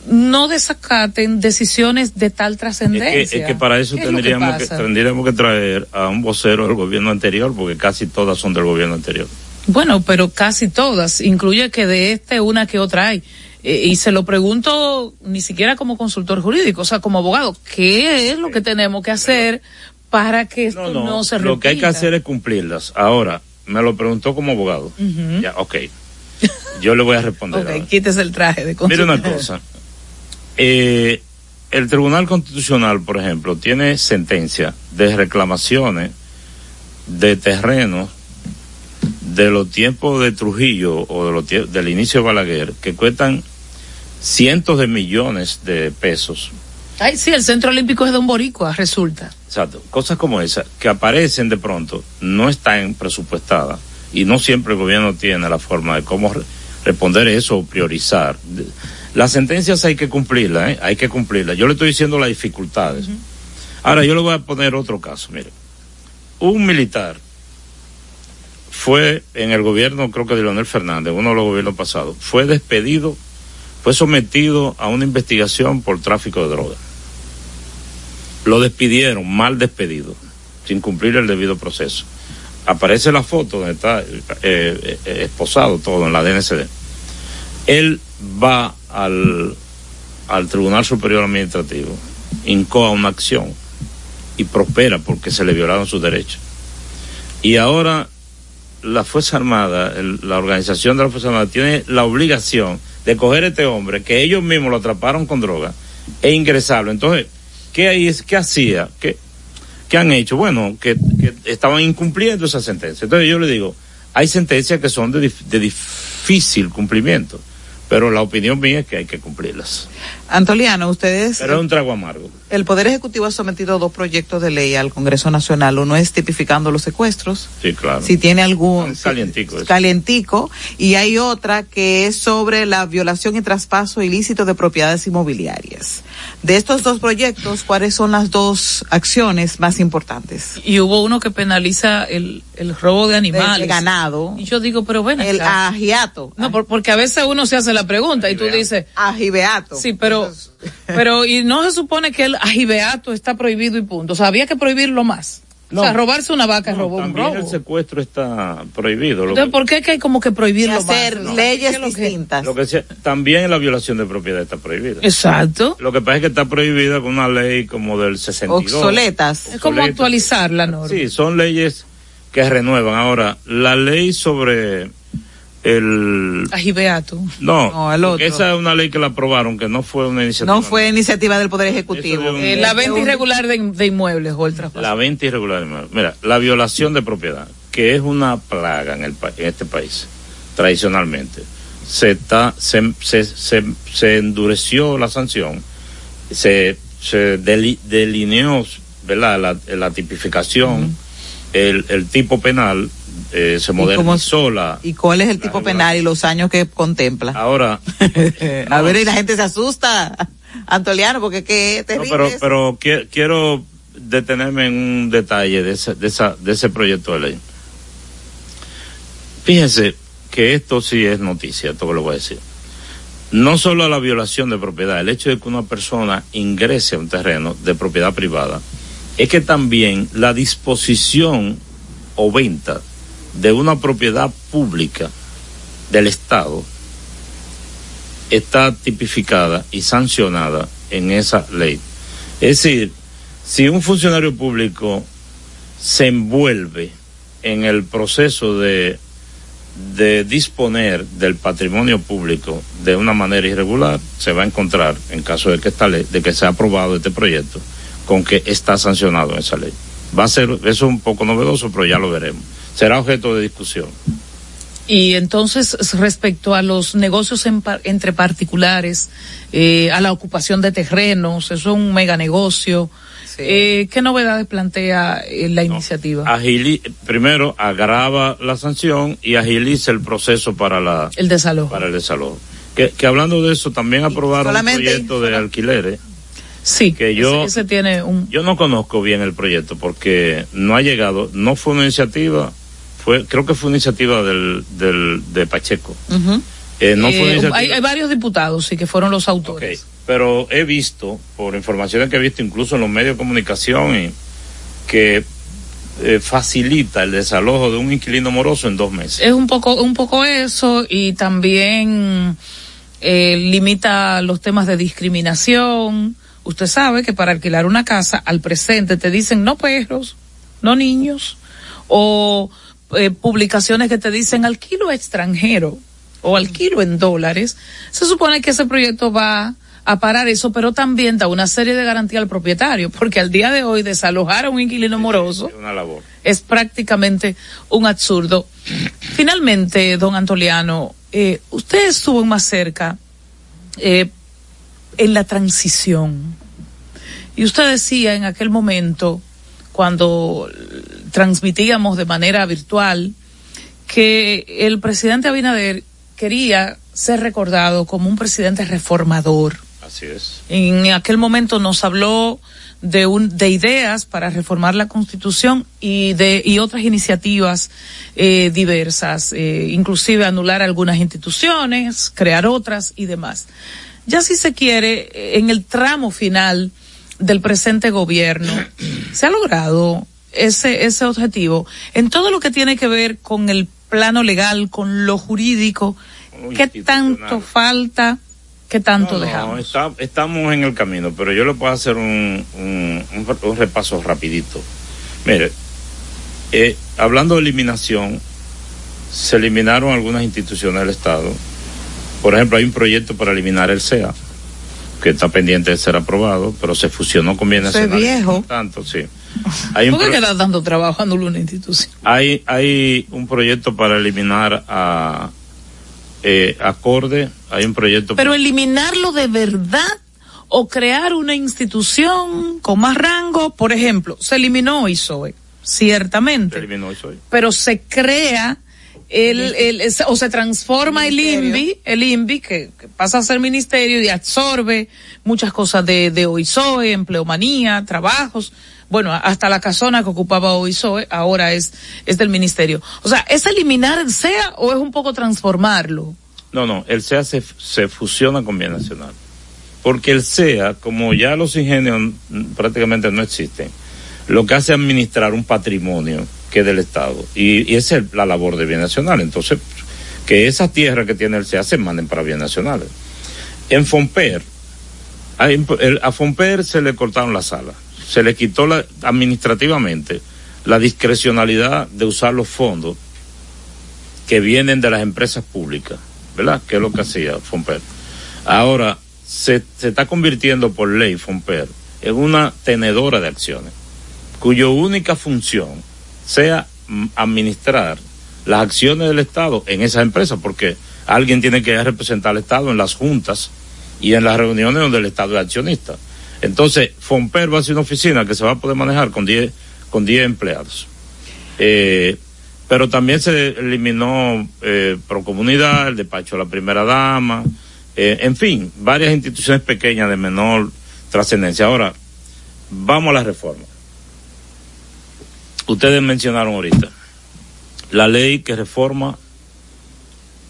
no desacaten decisiones de tal trascendencia. Es que para eso tendríamos que traer a un vocero del gobierno anterior, porque casi todas son del gobierno anterior. Bueno, pero casi todas, incluye que de una que otra hay. Y se lo pregunto ni siquiera como consultor jurídico, o sea, como abogado, ¿qué es lo que tenemos que hacer para que esto no se repita? Lo que hay que hacer es cumplirlas. Ahora, me lo preguntó como abogado. Uh-huh. Ya, ok. Yo le voy a responder. Ok, quítese el traje de consultor. Mira una cosa. El Tribunal Constitucional, por ejemplo, tiene sentencia de reclamaciones de terrenos de los tiempos de Trujillo o de del inicio de Balaguer, que cuestan cientos de millones de pesos. Ay, sí, el Centro Olímpico es de un boricua, resulta. Exacto. Cosas como esas, que aparecen de pronto, no están presupuestadas, y no siempre el gobierno tiene la forma de cómo responder eso o priorizar. Las sentencias hay que cumplirlas, ¿eh? Hay que cumplirlas. Yo le estoy diciendo las dificultades. Uh-huh. Ahora, yo le voy a poner otro caso, mire. Un militar fue, en el gobierno, creo que de Leonel Fernández, uno de los gobiernos pasados, fue despedido, fue sometido a una investigación por tráfico de drogas. Lo despidieron, mal despedido, sin cumplir el debido proceso. Aparece la foto donde está esposado todo en la DNCD. Él va al Tribunal Superior Administrativo, incoa una acción y prospera porque se le violaron sus derechos. Y ahora la Fuerza Armada, la organización de la Fuerza Armada tiene la obligación de coger a este hombre, que ellos mismos lo atraparon con droga, e ingresarlo. Entonces, ¿qué hacía? ¿Qué han hecho? Bueno, que estaban incumpliendo esa sentencia. Entonces yo le digo, hay sentencias que son de difícil cumplimiento, pero la opinión mía es que hay que cumplirlas. Antoliano, ustedes... Pero es un trago amargo. El Poder Ejecutivo ha sometido 2 proyectos de ley al Congreso Nacional. Uno es tipificando los secuestros. Sí, claro. Si tiene algún... Calientico. Sí, calientico. Y hay otra que es sobre la violación y traspaso ilícito de propiedades inmobiliarias. De estos 2 proyectos, ¿cuáles son las 2 acciones más importantes? Y hubo uno que penaliza el robo de animales. El ganado. Y yo digo, pero bueno. El ajiato. No, porque a veces uno se hace la pregunta ajibeato. Y tú dices... Ajibeato. Sí, pero y no se supone que el ajibeato está prohibido y punto. O sea, había que prohibirlo más. No, o sea, robarse una vaca es robo. También un robo. El secuestro está prohibido. Entonces, ¿por qué es que hay como que prohibirlo más? Hacer leyes distintas. También la violación de propiedad está prohibida. Exacto. Lo que pasa es que está prohibida con una ley como del 62. Obsoletas. Es como actualizar la norma. Sí, son leyes que renuevan. Ahora, la ley sobre... el ajibeato. No, el otro. Esa es una ley que la aprobaron, que no fue una iniciativa. No fue iniciativa del Poder Ejecutivo. La venta irregular de inmuebles o el traspaso. La venta irregular de inmuebles. Mira, la violación de propiedad, que es una plaga en este país, tradicionalmente. Se endureció la sanción, se delineó, ¿verdad? La tipificación, uh-huh. el tipo penal. Se modernizó la... ¿Y cuál es el tipo penal y los años que contempla? Ahora... a ver, y la gente se asusta, Antoliano, porque qué te pero quiero detenerme en un detalle de ese proyecto de ley. Fíjense que esto sí es noticia, esto que lo voy a decir. No solo la violación de propiedad, el hecho de que una persona ingrese a un terreno de propiedad privada, es que también la disposición o venta de una propiedad pública del Estado está tipificada y sancionada en esa ley. Es decir, si un funcionario público se envuelve en el proceso de disponer del patrimonio público de una manera irregular, se va a encontrar, en caso de que esta ley, de que sea aprobado este proyecto, con que está sancionado en esa ley. Va a ser, eso es un poco novedoso, pero ya lo veremos. Será objeto de discusión. Y entonces, respecto a los negocios entre particulares, a la ocupación de terrenos, eso es un mega negocio. Sí. ¿Qué novedades plantea la iniciativa? Primero, agrava la sanción y agiliza el proceso para el desalojo. Para el desalojo. Que hablando de eso, también aprobaron un proyecto de alquileres. Sí, que ese tiene un... Yo no conozco bien el proyecto porque no ha llegado, no fue una iniciativa, creo que fue una iniciativa de Pacheco. Uh-huh. No fue una iniciativa. Hay varios diputados, sí, que fueron los autores. Okay. Pero he visto, por informaciones que he visto incluso en los medios de comunicación, que facilita el desalojo de un inquilino moroso en 2 meses. Es un poco eso y también... limita los temas de discriminación. Usted sabe que para alquilar una casa al presente te dicen no perros, no niños, o publicaciones que te dicen alquilo extranjero o alquilo en dólares. Se supone que ese proyecto va a parar eso, pero también da una serie de garantías al propietario, porque al día de hoy desalojar a un inquilino moroso es prácticamente un absurdo. Finalmente, don Antoliano, usted estuvo más cerca en la transición, y usted decía en aquel momento, cuando transmitíamos de manera virtual, que el presidente Abinader quería ser recordado como un presidente reformador. Así es. En aquel momento nos habló de ideas para reformar la Constitución y otras iniciativas diversas, inclusive anular algunas instituciones, crear otras y demás. Ya si se quiere, en el tramo final del presente gobierno, se ha logrado ese objetivo. En todo lo que tiene que ver con el plano legal, con lo jurídico, ¿qué tanto falta? ¿Qué tanto dejamos? Estamos en el camino, pero yo le puedo hacer un repaso rapidito. Mire, hablando de eliminación, se eliminaron algunas instituciones del Estado. Por ejemplo, hay un proyecto para eliminar el CEA, que está pendiente de ser aprobado, pero se fusionó con Bienes Nacionales. Es viejo. Tanto, sí. ¿Por qué quedas dando trabajo a una institución? Hay un proyecto para eliminar a Acorde, hay un proyecto. ¿Pero eliminarlo de verdad o crear una institución con más rango? Por ejemplo, se eliminó ISOE, ciertamente. Se eliminó ISOE. Pero se crea o se transforma el INVI que pasa a ser ministerio y absorbe muchas cosas de OISOE, empleomanía, trabajos, bueno, hasta la casona que ocupaba OISOE ahora es del ministerio. O sea, ¿es eliminar el CEA o es un poco transformarlo? No, el CEA se fusiona con Bienes Nacionales, porque el CEA, como ya los ingenios prácticamente no existen, lo que hace es administrar un patrimonio que es del Estado, y esa es la labor de Bienes Nacionales. Entonces, que esas tierras que tiene el CEA se manden para Bienes Nacionales. En Fomper, a Fomper se le cortaron las alas, se le quitó administrativamente la discrecionalidad de usar los fondos que vienen de las empresas públicas, ¿verdad? Que es lo que hacía Fomper. Ahora, se está convirtiendo por ley Fomper en una tenedora de acciones, cuya única función sea administrar las acciones del Estado en esas empresas, porque alguien tiene que representar al Estado en las juntas y en las reuniones donde el Estado es accionista. Entonces, Fomper va a ser una oficina que se va a poder manejar con 10 empleados. Pero también se eliminó Procomunidad, el despacho de la primera dama, en fin, varias instituciones pequeñas de menor trascendencia. Ahora, vamos a la reforma. Ustedes mencionaron ahorita la ley que reforma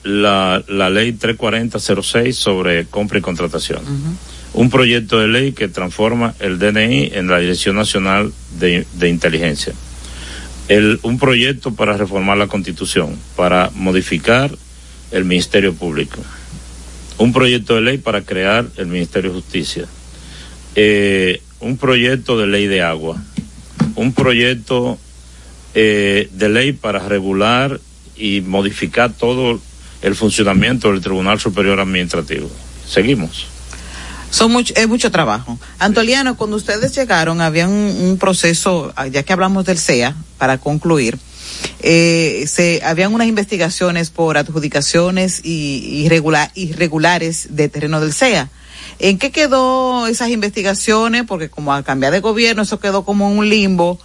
la ley 34006 sobre compra y contratación. Uh-huh. Un proyecto de ley que transforma el DNI en la Dirección Nacional de Inteligencia. Un proyecto para reformar la Constitución, para modificar el Ministerio Público. Un proyecto de ley para crear el Ministerio de Justicia. Un proyecto de ley de agua. Un proyecto de ley para regular y modificar todo el funcionamiento del Tribunal Superior Administrativo. Seguimos. Es mucho trabajo. Antoliano, cuando ustedes llegaron, había un proceso, ya que hablamos del CEA, para concluir, habían unas investigaciones por adjudicaciones irregulares de terreno del CEA. ¿En qué quedó esas investigaciones? Porque como al cambiar de gobierno eso quedó como en un limbo.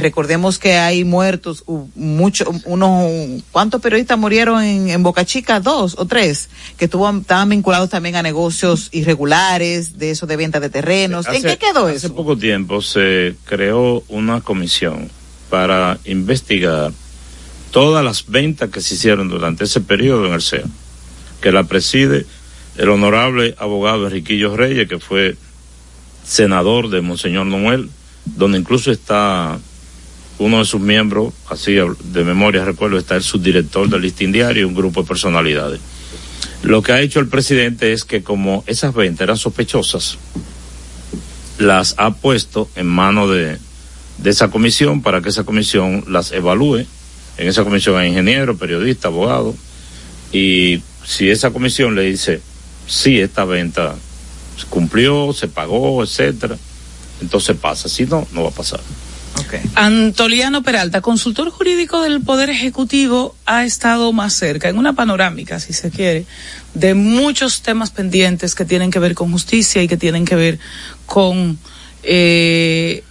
Recordemos que hay muertos, ¿cuántos periodistas murieron en Boca Chica? 2 o 3, que estaban vinculados también a negocios irregulares, de eso de venta de terrenos. ¿En qué quedó eso? Hace poco tiempo se creó una comisión para investigar todas las ventas que se hicieron durante ese periodo en el CEA, que la preside el honorable abogado Enriquillo Reyes, que fue senador de Monseñor Noel, donde incluso está uno de sus miembros, así de memoria recuerdo, está el subdirector del Listín Diario y un grupo de personalidades. Lo que ha hecho el presidente es que, como esas ventas eran sospechosas, las ha puesto en manos de esa comisión para que esa comisión las evalúe. En esa comisión hay ingenieros, periodistas, abogados, y si esa comisión le dice sí, esta venta se cumplió, se pagó, etcétera, entonces pasa. Si no, no va a pasar. Okay. Antoliano Peralta, consultor jurídico del Poder Ejecutivo, ha estado más cerca, en una panorámica, si se quiere, de muchos temas pendientes que tienen que ver con justicia y que tienen que ver con el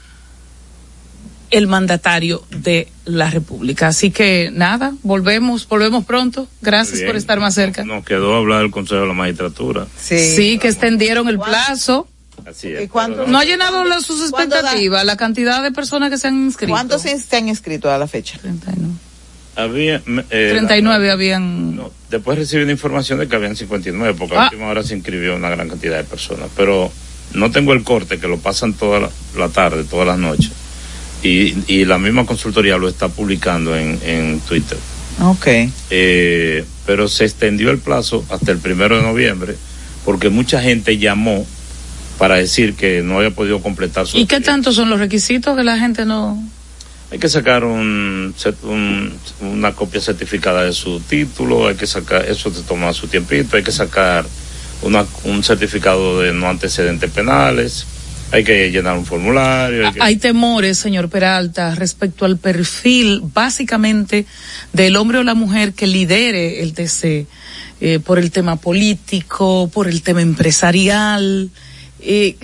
mandatario de la República. Así que nada, volvemos pronto. Gracias por estar más cerca. Nos quedó hablar del Consejo de la Magistratura. Sí, que extendieron el plazo. Así es. No ha llenado sus expectativas, la cantidad de personas que se han inscrito. ¿Cuántos se han inscrito a la fecha? 39. 39 habían. No, después recibí una información de que habían 59, porque a última hora se inscribió una gran cantidad de personas. Pero no tengo el corte, que lo pasan toda la tarde, todas las noches. Y la misma consultoría lo está publicando en Twitter. Ok. Pero se extendió el plazo hasta el 1 de noviembre, porque mucha gente llamó para decir que no había podido completar su... ¿Y qué tanto son los requisitos que la gente no...? Hay que sacar una copia certificada de su título, hay que sacar... Eso te toma su tiempito, hay que sacar un certificado de no antecedentes penales, hay que llenar un formulario... Hay temores, señor Peralta, respecto al perfil, básicamente, del hombre o la mujer que lidere el TC, por el tema político, por el tema empresarial... ¿Qué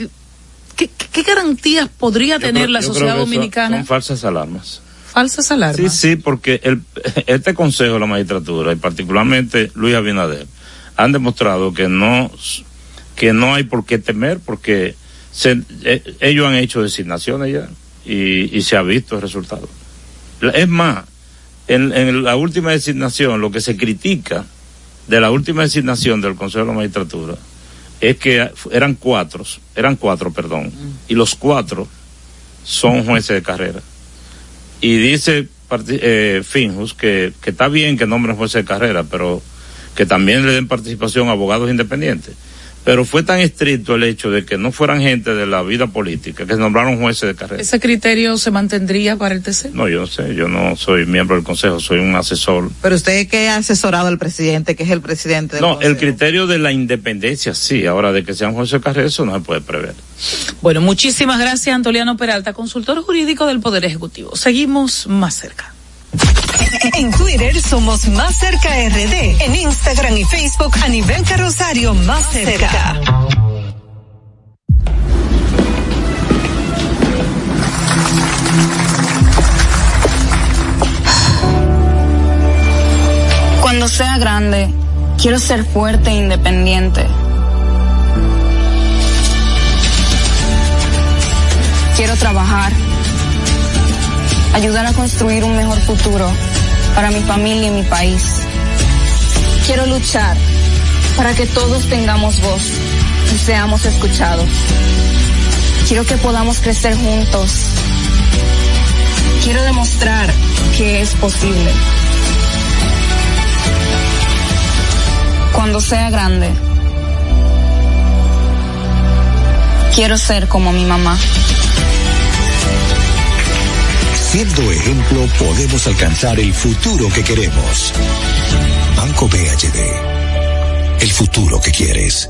garantías podría tener la sociedad dominicana? Son falsas alarmas. ¿Falsas alarmas? Sí, porque este Consejo de la Magistratura, y particularmente Luis Abinader, han demostrado que no hay por qué temer, porque ellos han hecho designaciones ya y se ha visto el resultado. Es más, en la última designación, lo que se critica de la última designación del Consejo de la Magistratura es que eran cuatro, y los cuatro son jueces de carrera. Y dice Finjus que está bien que nombren jueces de carrera, pero que también le den participación a abogados independientes. Pero fue tan estricto el hecho de que no fueran gente de la vida política, que se nombraron jueces de carrera. ¿Ese criterio se mantendría para el TC? No, yo no sé, yo no soy miembro del Consejo, soy un asesor. ¿Pero usted qué ha asesorado al presidente, que es el presidente del Consejo? No, el criterio de la independencia, sí. Ahora, de que sean jueces de carrera, eso no se puede prever. Bueno, muchísimas gracias, Antoliano Peralta, consultor jurídico del Poder Ejecutivo. Seguimos más cerca. En Twitter somos Más Cerca RD. En Instagram y Facebook, Anibelca Rosario, Más Cerca. Cuando sea grande, quiero ser fuerte e independiente. Quiero trabajar, ayudar a construir un mejor futuro para mi familia y mi país. Quiero luchar para que todos tengamos voz y seamos escuchados. Quiero que podamos crecer juntos. Quiero demostrar que es posible. Cuando sea grande, quiero ser como mi mamá. Siendo ejemplo, podemos alcanzar el futuro que queremos. Banco BHD. El futuro que quieres.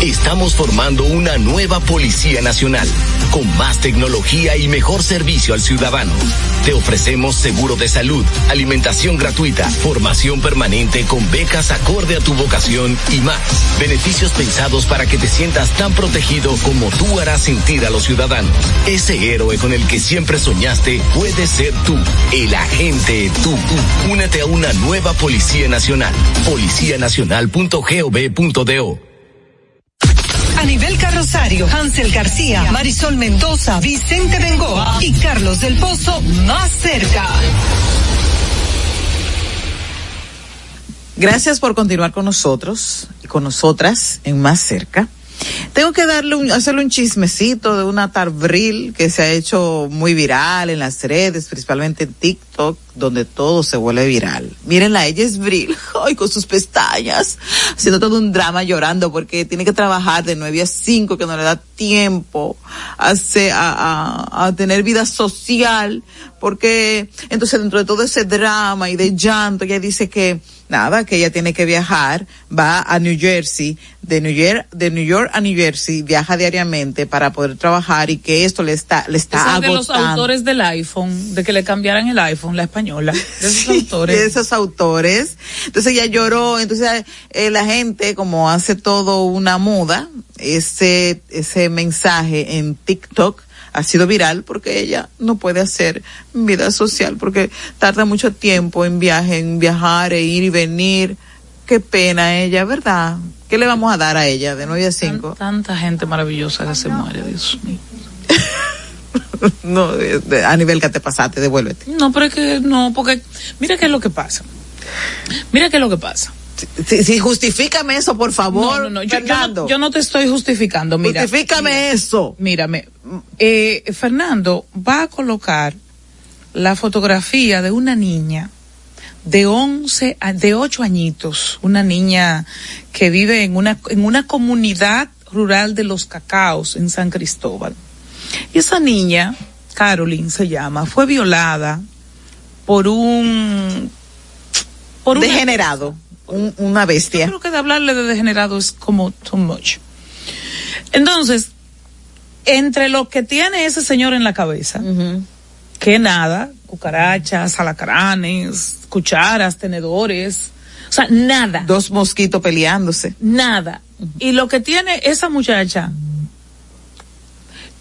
Estamos formando una nueva Policía Nacional, con más tecnología y mejor servicio al ciudadano. Te ofrecemos seguro de salud, alimentación gratuita, formación permanente con becas acorde a tu vocación y más. Beneficios pensados para que te sientas tan protegido como tú harás sentir a los ciudadanos. Ese héroe con el que siempre soñaste puede ser tú, el agente tú. Únete a una nueva Policía Nacional. policianacional.gov.do. Anibelca Rosario, Hansel García, Marisol Mendoza, Vicente Bengoa y Carlos del Pozo, Más Cerca. Gracias por continuar con nosotros y con nosotras en Más Cerca. Tengo que hacerle un chismecito de una tarbril que se ha hecho muy viral en las redes, principalmente en TikTok, donde todo se vuelve viral. Mírenla, ella es Bril, ay, con sus pestañas, haciendo todo un drama, llorando porque tiene que trabajar de 9 a 5, que no le da tiempo a tener vida social, porque entonces dentro de todo ese drama y de llanto, ella dice que nada, que ella tiene que viajar, va a New Jersey, de New York a New Jersey, viaja diariamente para poder trabajar y que esto le está agotando. Es de los autores del iPhone, de que le cambiaran el iPhone, la española, de esos autores. De esos autores. Entonces ella lloró, entonces la gente, como hace todo una moda, ese mensaje en TikTok ha sido viral porque ella no puede hacer vida social, porque tarda mucho tiempo en viajar, e ir y venir. Qué pena ella, ¿verdad? ¿Qué le vamos a dar a ella de 9 a 5? Tanta gente maravillosa que se muere, Dios mío. No, a nivel que te pasaste, devuélvete. No, pero es que no, porque mira qué es lo que pasa. Sí, justifícame eso, por favor. No, Fernando. Yo no te estoy justificando, mira. Justifícame eso. Mírame. Fernando va a colocar la fotografía de una niña de 8 añitos, una niña que vive en una comunidad rural de Los Cacaos, en San Cristóbal. Y esa niña, Caroline se llama, fue violada por un degenerado. Una bestia. Yo creo que de hablarle de degenerado es como too much. Entonces, entre lo que tiene ese señor en la cabeza, uh-huh, que nada, cucarachas, alacranes, cucharas, tenedores, o sea, nada. 2 mosquitos peleándose. Nada. Uh-huh. Y lo que tiene esa muchacha,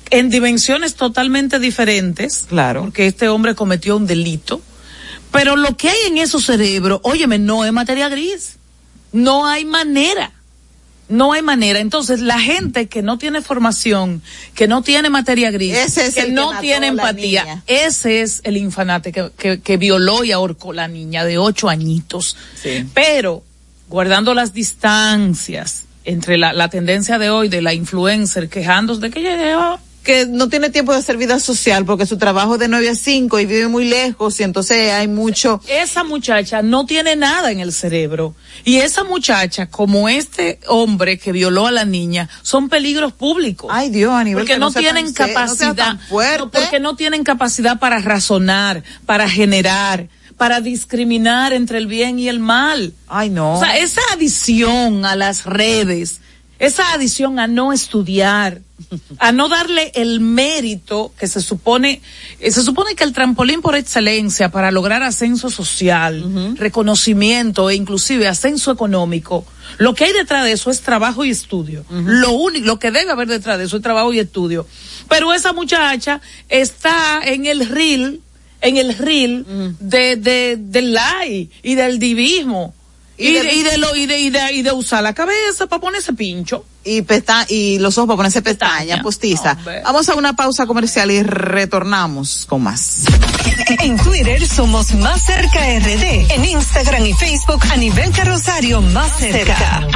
en dimensiones totalmente diferentes, claro, porque este hombre cometió un delito. Pero lo que hay en esos cerebros, óyeme, no es materia gris. No hay manera. Entonces, la gente que no tiene formación, que no tiene materia gris, que no tiene empatía, ese es el infanate que violó y ahorcó la niña de 8 añitos. Sí. Pero, guardando las distancias entre la tendencia de hoy de la influencer quejándose de que llegó, que no tiene tiempo de hacer vida social porque su trabajo es de 9 a 5 y vive muy lejos y entonces hay mucho. Esa muchacha no tiene nada en el cerebro y esa muchacha, como este hombre que violó a la niña, son peligros públicos. Ay Dios, a nivel porque no tienen capacidad, porque no tienen capacidad para razonar, para generar, para discriminar entre el bien y el mal. Ay no. O sea, esa adición a las redes, esa adición a no estudiar, a no darle el mérito que se supone que el trampolín por excelencia para lograr ascenso social, uh-huh, reconocimiento e inclusive ascenso económico, lo que hay detrás de eso es trabajo y estudio. Uh-huh. Lo que debe haber detrás de eso es trabajo y estudio. Pero esa muchacha está en el reel uh-huh, del lie y del divismo. Y de usar la cabeza para ponerse pincho. Y los ojos para ponerse pestaña postiza. Hombre. Vamos a una pausa comercial y retornamos con más. En Twitter somos Más Cerca RD. En Instagram y Facebook, Anibelca Rosario, Más Cerca.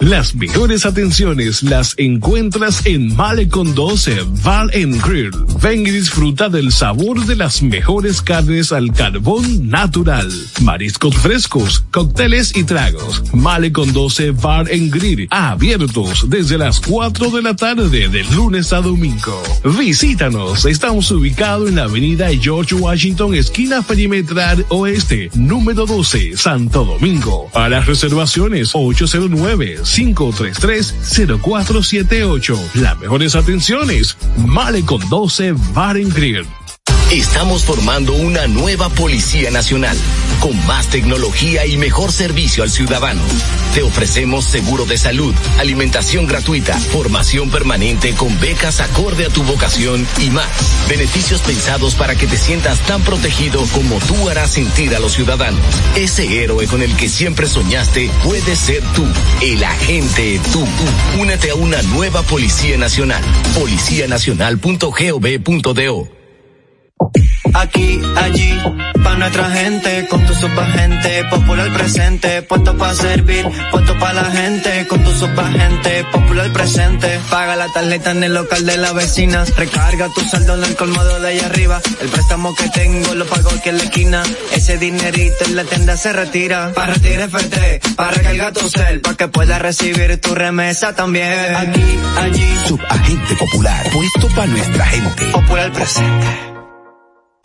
Las mejores atenciones las encuentras en Malecón 12 Bar & Grill. Ven y disfruta del sabor de las mejores carnes al carbón natural, mariscos frescos, cócteles y tragos. Malecón 12 Bar & Grill, abiertos desde las 4 de la tarde de lunes a domingo. Visítanos, estamos ubicados en la avenida George Washington, esquina perimetral oeste, número 12, Santo Domingo. A las reservaciones 809-533-0478. Las mejores atenciones, Malecón 12 Bar & Grill. Estamos formando una nueva Policía Nacional, con más tecnología y mejor servicio al ciudadano. Te ofrecemos seguro de salud, alimentación gratuita, formación permanente con becas acorde a tu vocación y más. Beneficios pensados para que te sientas tan protegido como tú harás sentir a los ciudadanos. Ese héroe con el que siempre soñaste puede ser tú, el agente tú. Únete a una nueva Policía Nacional, policianacional.gov.do. Aquí, allí, pa' nuestra gente, con tu subagente, popular presente, puesto pa' servir, puesto pa' la gente, con tu subagente, popular presente. Paga la tarjeta en el local de la vecina, recarga tu saldo en el colmado de allá arriba, el préstamo que tengo lo pago aquí en la esquina, ese dinerito en la tienda se retira, pa' retirar FT, pa' recargar tu cel, pa' que puedas recibir tu remesa también. Aquí, allí, subagente popular, puesto pa' nuestra gente, popular presente.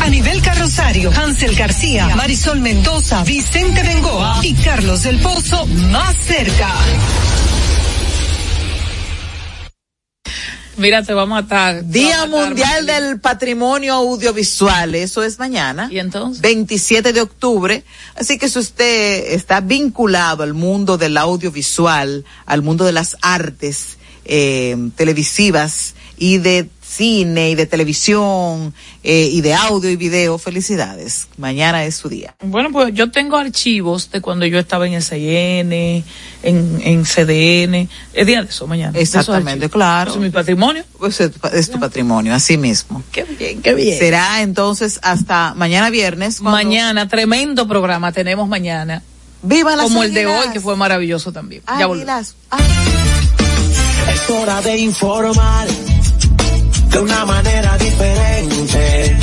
Anibelca Rosario, Hansel García, Marisol Mendoza, Vicente Bengoa y Carlos del Pozo, más cerca. Mira, te vamos a matar. Día Mundial del Patrimonio Audiovisual, eso es mañana. ¿Y entonces? 27 de octubre. Así que si usted está vinculado al mundo del audiovisual, al mundo de las artes televisivas y de cine y de televisión y de audio y video, felicidades, mañana es su día. Bueno, pues yo tengo archivos de cuando yo estaba en SIN, en CDN, es día de eso mañana. Exactamente, claro. Eso es mi patrimonio. Pues es tu patrimonio, así mismo. Qué bien, qué bien. Será entonces hasta mañana viernes. Mañana, tremendo programa tenemos mañana. ¡Viva las águilas! Como el de hoy, que fue maravilloso también. Águilas. Ya volvemos. Es hora de informar de una manera diferente,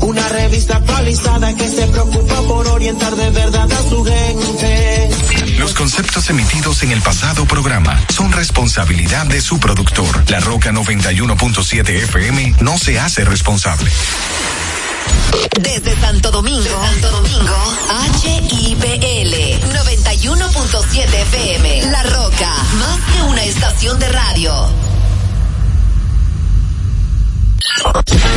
una revista actualizada que se preocupa por orientar de verdad a su gente. Los conceptos emitidos en el pasado programa son responsabilidad de su productor. La Roca 91.7 FM no se hace responsable. Desde Santo Domingo, HIPL 91.7 FM. La Roca, más que una estación de radio.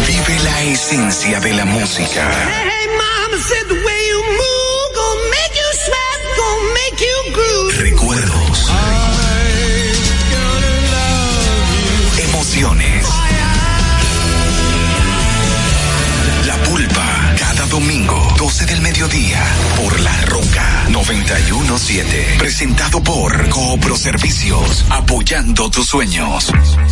Vive la esencia de la música. Hey, hey, mama, said the way you move, gonna make you sweat, gonna make you groove. Recuerdos. Emociones. La Pulpa, cada domingo, 12 del mediodía, por La Roca 91.7. Presentado por Coopro Servicios, apoyando tus sueños.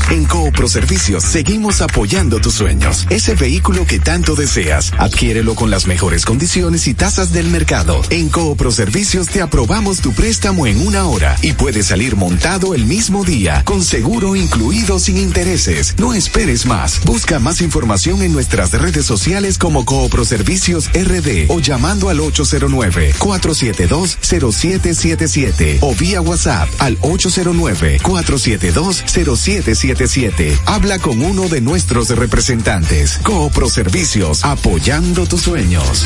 En Coopro Servicios seguimos apoyando tus sueños. Ese vehículo que tanto deseas, adquiérelo con las mejores condiciones y tasas del mercado. En Coopro Servicios te aprobamos tu préstamo en una hora y puedes salir montado el mismo día, con seguro incluido, sin intereses. No esperes más. Busca más información en nuestras redes sociales como Coopro Servicios RD o llamando al 809-472-0777 o vía WhatsApp al 809-472-0777. Habla con uno de nuestros representantes. Coopro Servicios, apoyando tus sueños.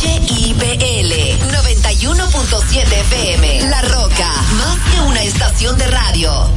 HIPL 91.7 FM. La Roca, más que una estación de radio.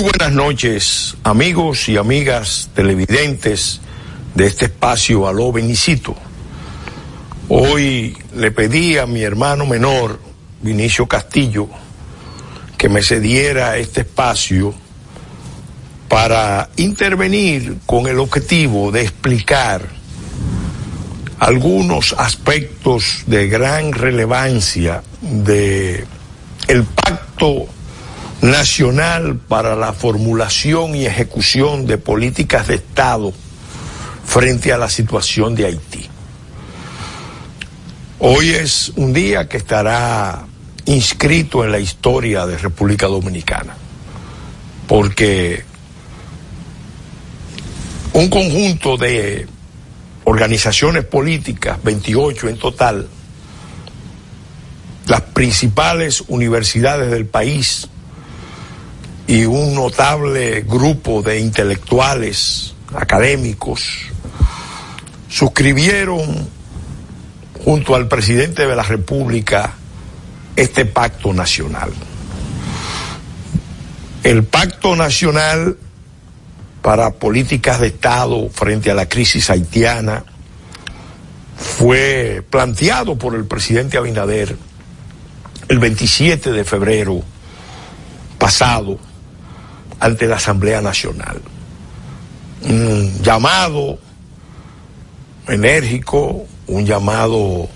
Buenas noches, amigos y amigas televidentes de este espacio Aló Vinicito. Hoy le pedí a mi hermano menor, Vinicio Castillo, que me cediera este espacio para intervenir con el objetivo de explicar algunos aspectos de gran relevancia de el Pacto Nacional para la formulación y ejecución de políticas de Estado frente a la situación de Haití. Hoy es un día que estará inscrito en la historia de República Dominicana, porque un conjunto de organizaciones políticas, 28 en total, las principales universidades del país, y un notable grupo de intelectuales, académicos, suscribieron junto al presidente de la República este pacto nacional. El pacto nacional para políticas de Estado frente a la crisis haitiana fue planteado por el presidente Abinader el 27 de febrero pasado, ante la Asamblea Nacional. Un llamado enérgico, un llamado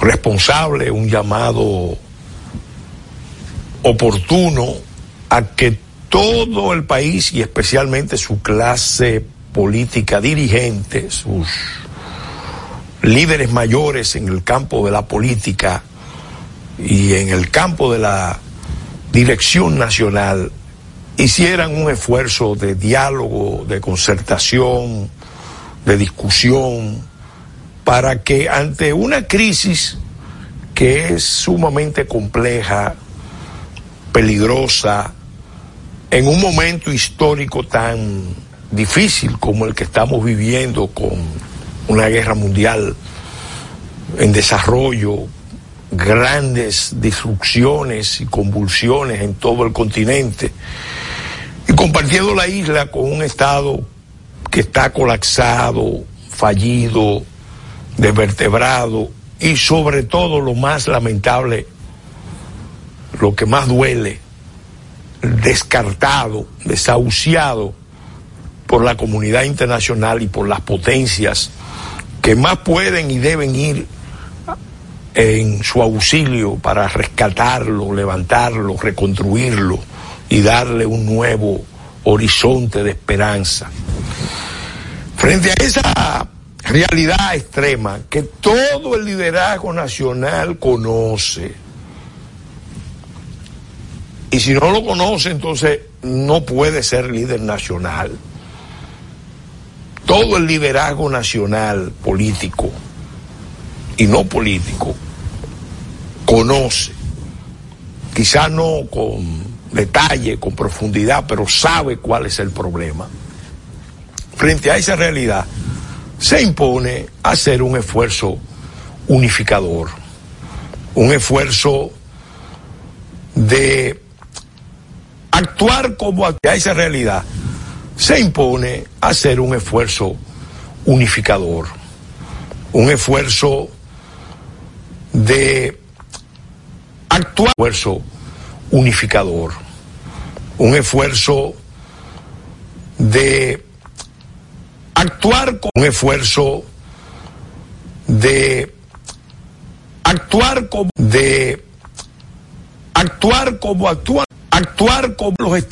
responsable, un llamado oportuno a que todo el país y especialmente su clase política dirigente, sus líderes mayores en el campo de la política y en el campo de la dirección nacional, hicieran un esfuerzo de diálogo, de concertación, de discusión, para que ante una crisis que es sumamente compleja, peligrosa, en un momento histórico tan difícil como el que estamos viviendo, con una guerra mundial en desarrollo, grandes disrupciones y convulsiones en todo el continente, y compartiendo la isla con un Estado que está colapsado, fallido, desvertebrado, y sobre todo lo más lamentable, lo que más duele, descartado, desahuciado por la comunidad internacional y por las potencias que más pueden y deben ir en su auxilio para rescatarlo, levantarlo, reconstruirlo y darle un nuevo horizonte de esperanza. Frente a esa realidad extrema que todo el liderazgo nacional conoce, y si no lo conoce, entonces no puede ser líder nacional. Todo el liderazgo nacional político y no político conoce, quizás no con detalle, con profundidad, pero sabe cuál es el problema. Frente a esa realidad, se impone hacer un esfuerzo unificador, un esfuerzo de actuar como a esa realidad. Se impone hacer un esfuerzo unificador, un esfuerzo de actuar, un esfuerzo unificador, un esfuerzo de actuar con un esfuerzo de actuar como actúan, actuar como los estados.